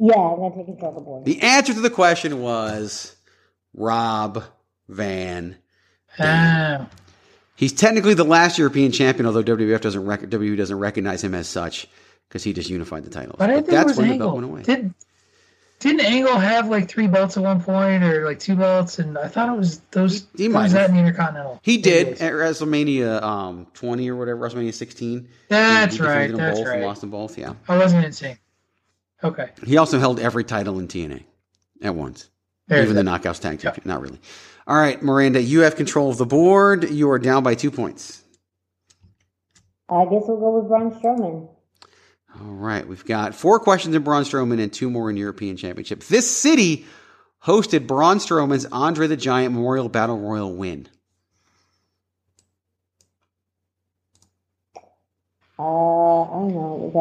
Yeah, I'm going to take control of the board. The answer to the question was Rob Van Dam. He's technically the last European champion, although WWE doesn't recognize him as such because he just unified the titles. But that's when Angle. The belt went away. Didn't Angle have like 3 belts at one point or like 2 belts? And I thought it was those. He was that in the Intercontinental. He did at WrestleMania 20 or whatever, WrestleMania 16. That's right. That's right. He lost them both, yeah. I wasn't insane. Okay. He also held every title in TNA at once. Even the Knockouts Tag Team. Not really. All right, Miranda, you have control of the board. You are down by 2 points. I guess we'll go with Braun Strowman. All right, we've got 4 questions in Braun Strowman and 2 more in European Championship. This city hosted Braun Strowman's Andre the Giant Memorial Battle Royal win. I don't know. Is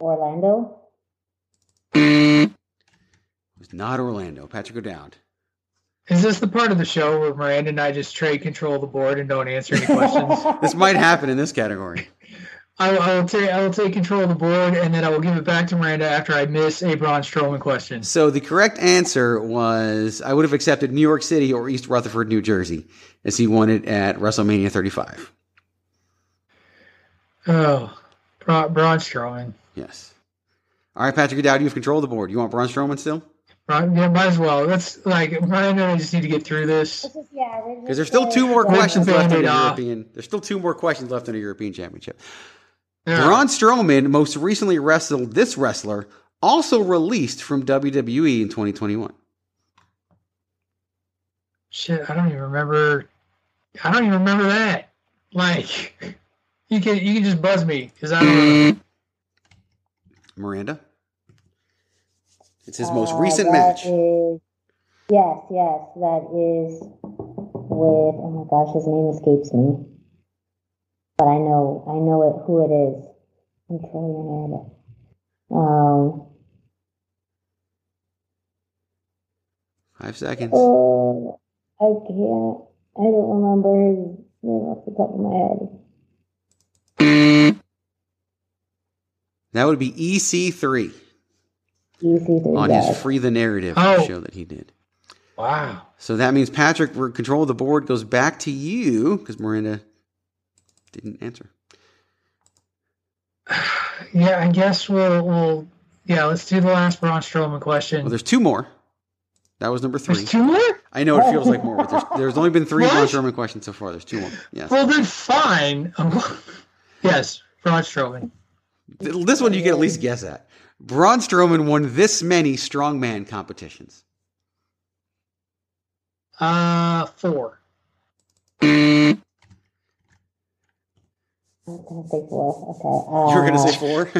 that Orlando? It was not Orlando. Patrick O'Dowd. Is this the part of the show where Miranda and I just trade control of the board and don't answer any questions? This might happen in this category. I will take control of the board, and then I will give it back to Miranda after I miss a Braun Strowman question. So the correct answer was I would have accepted New York City or East Rutherford, New Jersey, as he won it at WrestleMania 35. Oh, Braun Strowman. Yes. All right, Patrick O'Dowd, you have control of the board. You want Braun Strowman still? Right, yeah, might as well. That's like I just need to get through this because there's still 2 more questions left in the European. There's still 2 more questions left in the European Championship. Yeah. Braun Strowman most recently wrestled this wrestler, also released from WWE in 2021. Shit, I don't even remember. I don't even remember that. Like you can just buzz me because I don't remember. Miranda. It's his most recent match. Yes. That is with, oh my gosh, his name escapes me. But I know who it is. I'm trying to add it. 5 seconds. I don't remember his name off the top of my head. That would be EC3. On his Free the Narrative show that he did. Wow. So that means Patrick, control of the board goes back to you because Miranda didn't answer. Yeah, I guess we'll yeah, let's do the last Braun Strowman question. Well, there's two more. That was number three. There's two more? I know it feels like more, but there's only been three Braun Strowman questions so far. There's two more. Yes. Well, then fine. Yes, Braun Strowman. This one you can at least guess at. Braun Strowman won this many strongman competitions. 4. Okay. You were gonna say 4?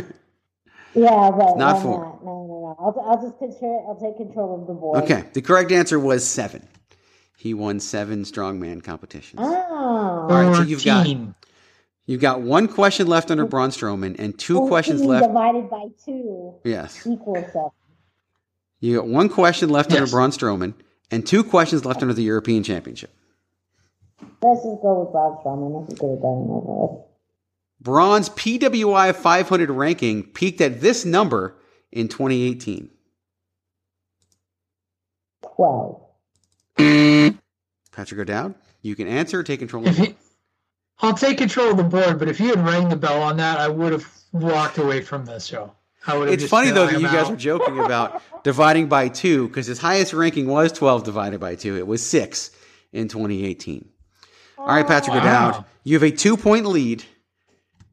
Yeah, but not 4. No. I'll just control. I'll take control of the board. Okay. The correct answer was 7. He won 7 strongman competitions. Oh, all right. So you've got one question left under Braun Strowman and two questions left. Divided by 2. Yes. Equals 7. You got one question left under Braun Strowman and two questions left under the European Championship. Let's just go with Braun Strowman. Let's get it done over with. Braun's PWI 500 ranking peaked at this number in 2018. 12. Patrick O'Dowd, you can answer. Take control of the board. I'll take control of the board, but if you had rang the bell on that, I would have walked away from this show. It's funny, though, that you guys were joking about dividing by 2, because his highest ranking was 12 divided by 2. It was 6 in 2018. All right, Patrick O'Dowd, you have a 2-point lead.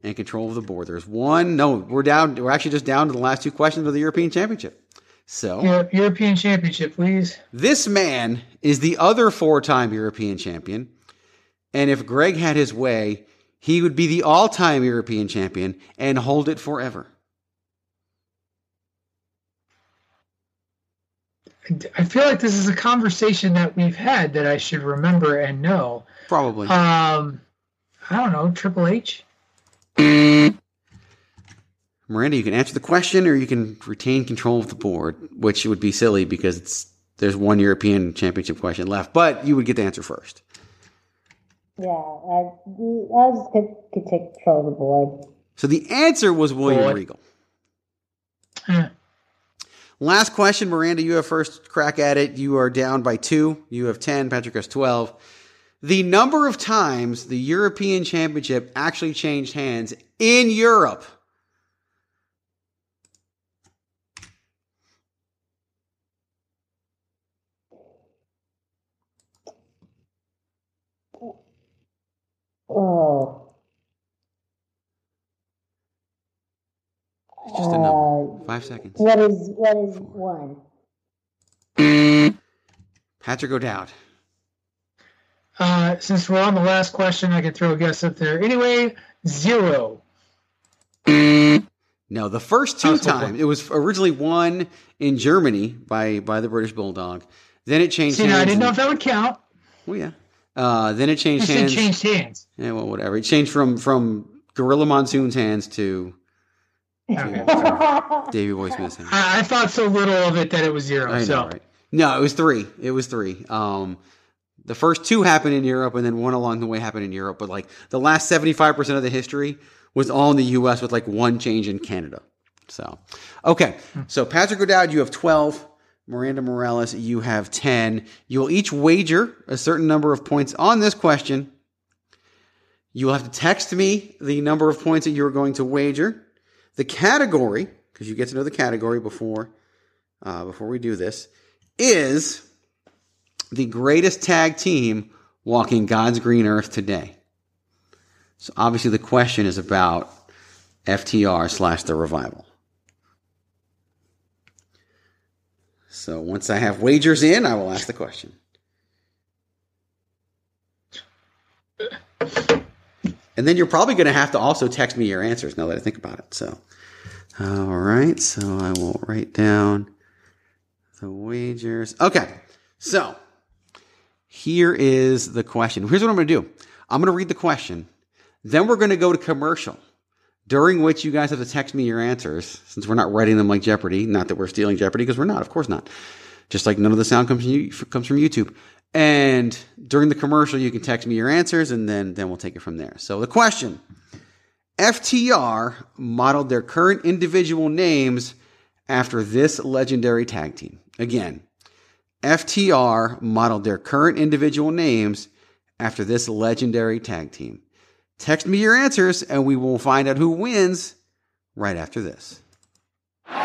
And control of the board. There's one. No, we're down. We're actually just down to the last two questions of the European Championship. So, European Championship, please. This man is the other 4-time European champion. And if Greg had his way, he would be the all-time European champion and hold it forever. I feel like this is a conversation that we've had that I should remember and know. Probably. I don't know. Triple H. Miranda, you can answer the question or you can retain control of the board, which would be silly because there's one European Championship question left, but you would get the answer first. Yeah, I just could take control of the board. So the answer was William Regal. Last question, Miranda, you have first crack at it. You are down by 2. You have 10. Patrick has 12. The number of times the European Championship actually changed hands in Europe. Oh. Just a number. 5 seconds. What is 1? Patrick O'Dowd. Since we're on the last question, I can throw a guess up there. Anyway, 0. No, the first 2 times. It was originally 1 in Germany by the British Bulldog. Then it changed hands. I didn't know if that would count. Oh, yeah. Then it changed hands. It changed hands. Yeah, well, whatever. It changed from Gorilla Monsoon's hands to Davey Boy Smith's hands. I thought so little of it that it was 0. I know, right? No, it was 3. The first 2 happened in Europe, and then one along the way happened in Europe. But like the last 75% of the history was all in the U.S. with like 1 change in Canada. So, okay. So Patrick O'Dowd, you have 12. Miranda Morales, you have 10. You will each wager a certain number of points on this question. You will have to text me the number of points that you are going to wager. The category, because you get to know the category before we do this, is the greatest tag team walking God's green earth today. So obviously the question is about FTR / The Revival. So once I have wagers in, I will ask the question. And then you're probably going to have to also text me your answers now that I think about it. So, all right. So I will write down the wagers. Okay. So, here is the question. Here's what I'm going to do. I'm going to read the question. Then we're going to go to commercial, during which you guys have to text me your answers, since we're not writing them like Jeopardy. Not that we're stealing Jeopardy, because we're not. Of course not. Just like none of the sound comes from YouTube. And during the commercial, you can text me your answers, and then we'll take it from there. So the question. FTR modeled their current individual names after this legendary tag team. Again. FTR modeled their current individual names after this legendary tag team. Text me your answers and we will find out who wins right after this. 8, 7,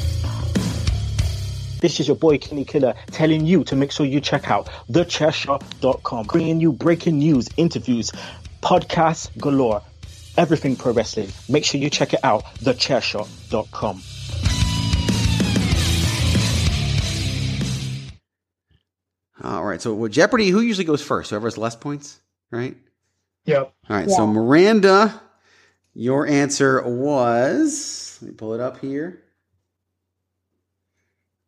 6, 5, 4, 3, 2, 1. This is your boy Kenny Killer telling you to make sure you check out TheChairShot.com, bringing you breaking news, interviews, podcasts galore, everything pro wrestling. Make sure you check it out, TheChairShot.com. All right, so with Jeopardy, who usually goes first? Whoever has less points, right? Yep. All right, yeah. So Miranda, your answer was... Let me pull it up here.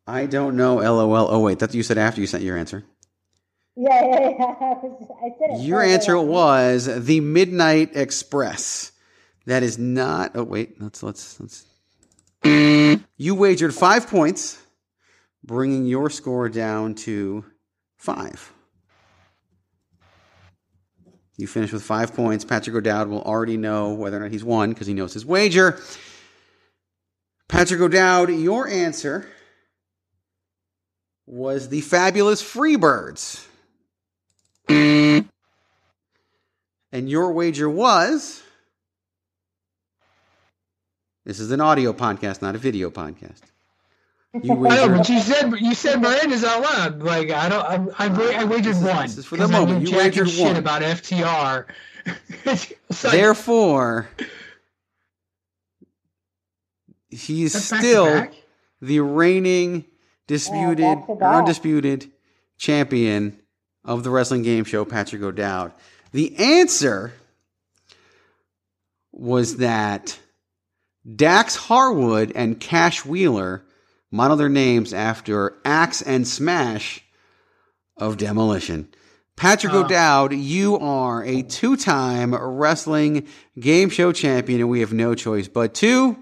I don't know, LOL. Oh, wait, that you said after you sent your answer. Yeah. I said it. Your answer was the Midnight Express. That is not... Oh, wait, let's... You wagered 5 points, bringing your score down to... 5. You finish with 5 points. Patrick O'Dowd will already know whether or not he's won because he knows his wager. Patrick O'Dowd, your answer was the Fabulous Freebirds. And your wager was... This is an audio podcast, not a video podcast. You said Miranda's out loud. Like I wagered one. This is for the moment. You wagered shit one about FTR. Therefore, he's still the reigning, disputed, undisputed champion of the wrestling game show, Patrick O'Dowd. The answer was that Dax Harwood and Cash Wheeler model their names after Axe and Smash of Demolition. Patrick O'Dowd, you are a 2-time wrestling game show champion, and we have no choice but to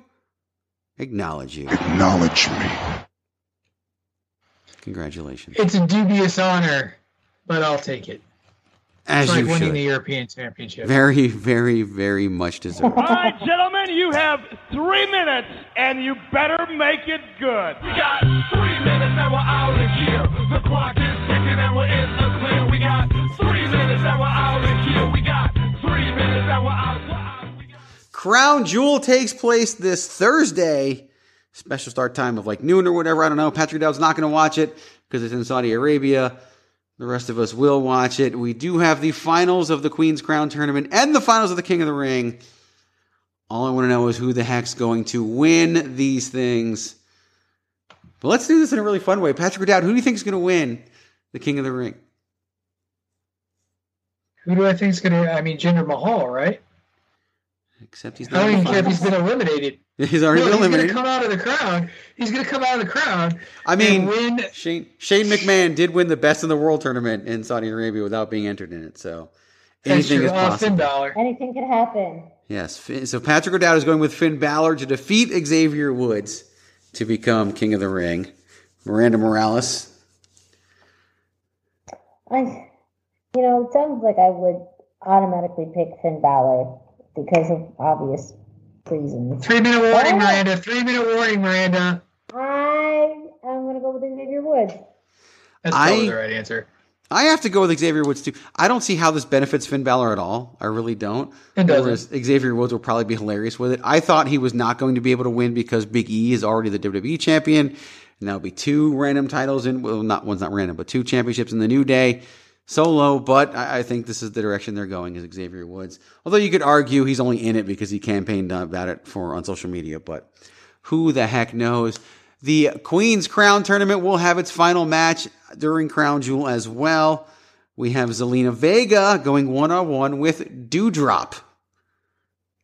acknowledge you. Acknowledge me. Congratulations. It's a dubious honor, but I'll take it. As it's like winning the European Championship. Very, very, very much deserved. All right, gentlemen, you have 3 minutes, and you better make it good. We got 3 minutes, and we're out of here. The clock is ticking, and we're in the clear. We got 3 minutes, and we're out of here. We got 3 minutes, and we're out. Crown Jewel takes place this Thursday. Special start time of like noon or whatever. I don't know. Patrick Dowd's not going to watch it because it's in Saudi Arabia. The rest of us will watch it. We do have the finals of the Queen's Crown Tournament and the finals of the King of the Ring. All I want to know is who the heck's going to win these things. But let's do this in a really fun way. Patrick O'Dowd, who do you think is going to win the King of the Ring? Who do I think is going to win? I mean, Jinder Mahal, right? Except he's not. I don't even care if he's been eliminated. He's already been eliminated. He's going to come out of the crowd. He's going to come out of the crowd. I mean, win. Shane McMahon did win the Best in the World tournament in Saudi Arabia without being entered in it. So anything is possible. Anything could happen. Yes. So Patrick O'Dowd is going with Finn Balor to defeat Xavier Woods to become King of the Ring. Miranda Morales. It sounds like I would automatically pick Finn Balor. Because of obvious reasons. 3 minute warning, Miranda. 3 minute warning, Miranda. I'm going to go with Xavier Woods. That's probably the right answer. I have to go with Xavier Woods, too. I don't see how this benefits Finn Balor at all. I really don't. It doesn't. Xavier Woods will probably be hilarious with it. I thought he was not going to be able to win because Big E is already the WWE champion. And that'll be 2 random titles in. Well, one's not random, but 2 championships in the New Day. Solo, but I think this is the direction they're going is Xavier Woods. Although you could argue he's only in it because he campaigned about it on social media, but who the heck knows? The Queen's Crown Tournament will have its final match during Crown Jewel as well. We have Zelina Vega going one-on-one with Doudrop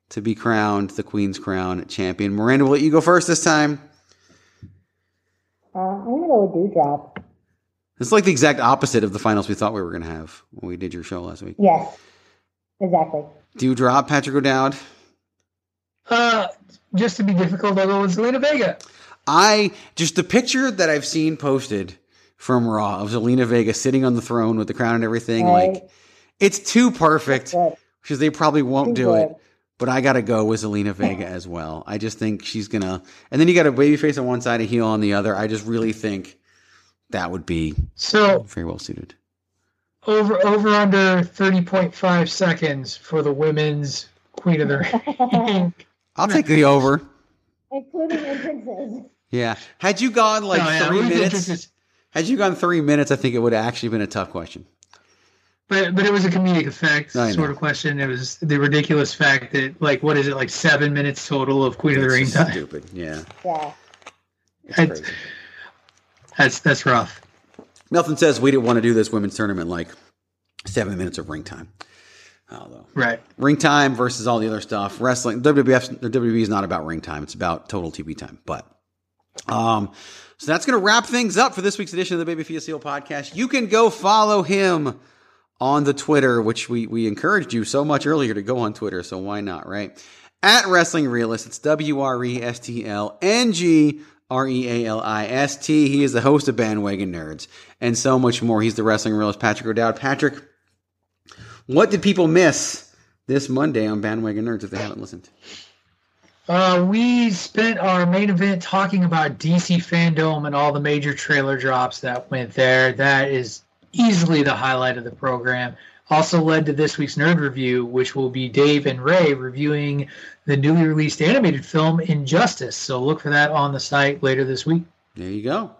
to be crowned the Queen's Crown champion. Miranda, we'll let you go first this time. I'm going to go with Doudrop. It's like the exact opposite of the finals we thought we were going to have when we did your show last week. Yes, exactly. Do you drop Patrick O'Dowd? Just to be difficult, I'll go with Zelina Vega. Just the picture that I've seen posted from Raw of Zelina Vega sitting on the throne with the crown and everything, it's too perfect because they probably won't do it. But I got to go with Zelina Vega as well. I just think she's going to – and then you got a babyface on one side, a heel on the other. I just really think – that would be so very well suited. Over under 30.5 seconds for the women's Queen of the Ring. I'll take the over. Including entrances. Yeah. Had you gone 3 minutes, I think it would have actually been a tough question. But it was a comedic effect sort of question. It was the ridiculous fact that, like, what is it, like 7 minutes total of Queen of the Ring time? Stupid, yeah. Yeah. It's crazy. That's rough. Melton says we didn't want to do this women's tournament like 7 minutes of ring time. Although, right. Ring time versus all the other stuff. Wrestling, WWE is not about ring time. It's about total TV time. But so that's going to wrap things up for this week's edition of the Babyface Heel Podcast. You can go follow him on the Twitter, which we encouraged you so much earlier to go on Twitter. So why not, right? At Wrestling Realist, it's WrestleRealist. He is the host of Bandwagon Nerds and so much more. He's the Wrestling Realist, Patrick O'Dowd. Patrick, what did people miss this Monday on Bandwagon Nerds if they haven't listened? We spent our main event talking about DC fandom and all the major trailer drops that went there. That is easily the highlight of the program. Also led to this week's Nerd Review, which will be Dave and Ray reviewing the newly released animated film Injustice. So look for that on the site later this week. There you go.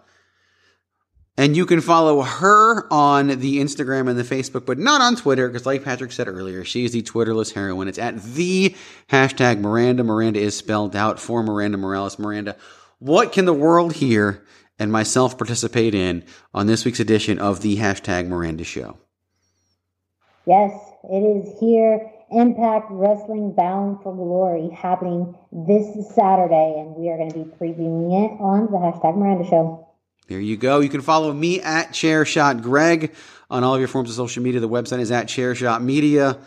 And you can follow her on the Instagram and the Facebook, but not on Twitter, because like Patrick said earlier, she is the Twitterless heroine. It's at the hashtag Miranda. Miranda is spelled out for Miranda Morales. Miranda, what can the world hear and myself participate in on this week's edition of the hashtag Miranda Show? Yes, it is here. Impact Wrestling Bound for Glory happening this Saturday, and we are going to be previewing it on the hashtag Miranda Show. There you go. You can follow me at ChairShotGreg on all of your forms of social media. The website is at ChairShotMedia.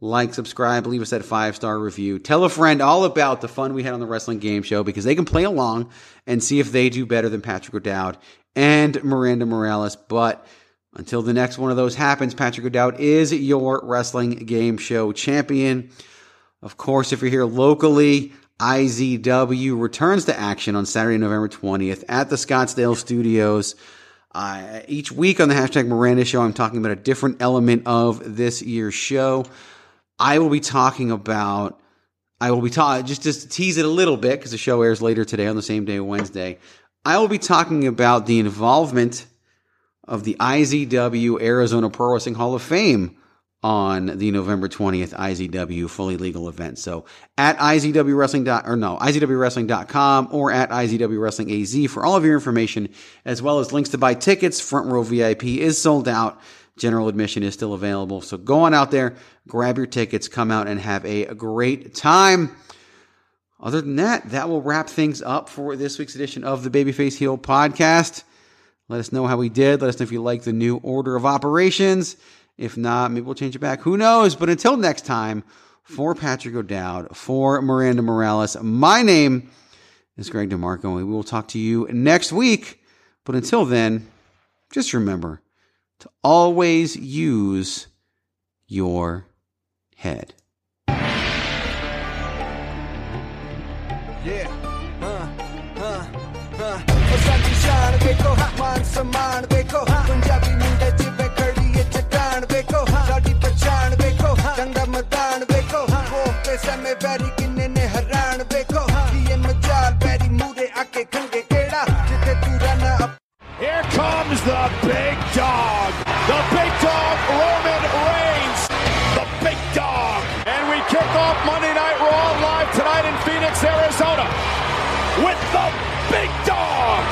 Like, subscribe, leave us that 5-star review. Tell a friend all about the fun we had on the Wrestling Game Show because they can play along and see if they do better than Patrick O'Dowd and Miranda Morales. But until the next one of those happens, Patrick O'Dowd is your Wrestling Game Show champion. Of course, if you're here locally, IZW returns to action on Saturday, November 20th at the Scottsdale Studios. Each week on the hashtag Miranda Show, I'm talking about a different element of this year's show. I will be talking, just to tease it a little bit, because the show airs later today on the same day, Wednesday. I will be talking about the involvement of the IZW Arizona Pro Wrestling Hall of Fame on the November 20th IZW fully legal event. So at IZWWrestling.com or at IZWWrestlingAZ for all of your information, as well as links to buy tickets. Front Row VIP is sold out. General admission is still available. So go on out there, grab your tickets, come out and have a great time. Other than that, that will wrap things up for this week's edition of the Babyface Heel Podcast. Let us know how we did. Let us know if you like the new order of operations. If not, maybe we'll change it back. Who knows? But until next time, for Patrick O'Dowd, for Miranda Morales, my name is Greg DeMarco, and we will talk to you next week. But until then, just remember to always use your head. Yeah. Beko ha maan samaan beko ha punjabi munde ch bekadi e chatan beko ha saadi pehchan beko ha danga madan beko ha ke samay bari kinne ne haran beko ha ye majaal bari mure aake khange keda jithe pura na. Here comes the big dog, the big dog Roman Reigns, the big dog, and we kick off Monday Night Raw live tonight in Phoenix, Arizona with the big dog.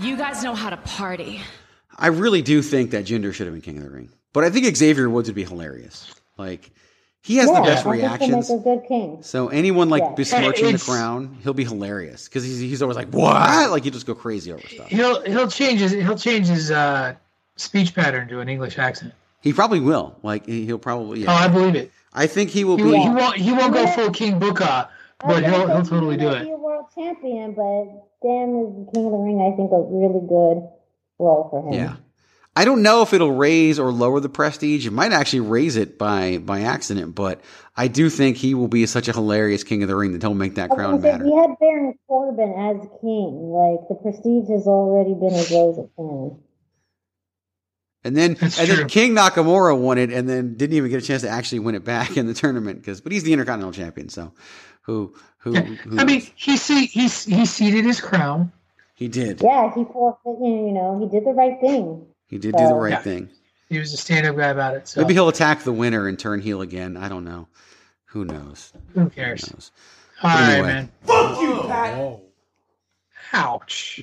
You guys know how to party. I really do think that Jinder should have been King of the Ring. But I think Xavier Woods would be hilarious. Like, he has the best reactions. Like a good king. So anyone besmirching the crown, he'll be hilarious. Because he's always like, what? Like, he'll just go crazy over stuff. He'll change his speech pattern to an English accent. He probably will. Like, he'll probably... Yeah. Oh, I believe it. I think he will be... He won't go full King Booker, but he'll totally do it. He'll be a world champion, but... Dan is the King of the Ring, I think, a really good role for him. Yeah. I don't know if it'll raise or lower the prestige. It might actually raise it by accident, but I do think he will be such a hilarious King of the Ring that he'll make that crown matter. If you had Baron Corbin as king, like, the prestige has already been eroded. And then King Nakamura won it and then didn't even get a chance to actually win it back in the tournament but he's the Intercontinental Champion. So who I mean, he ceded his crown. He did. Yeah. He he did the right thing. He did do the right thing. He was a stand-up guy about it. So. Maybe he'll attack the winner and turn heel again. I don't know. Who knows? Who cares? Who knows? All right, man. Fuck you, Pat. Whoa. Ouch.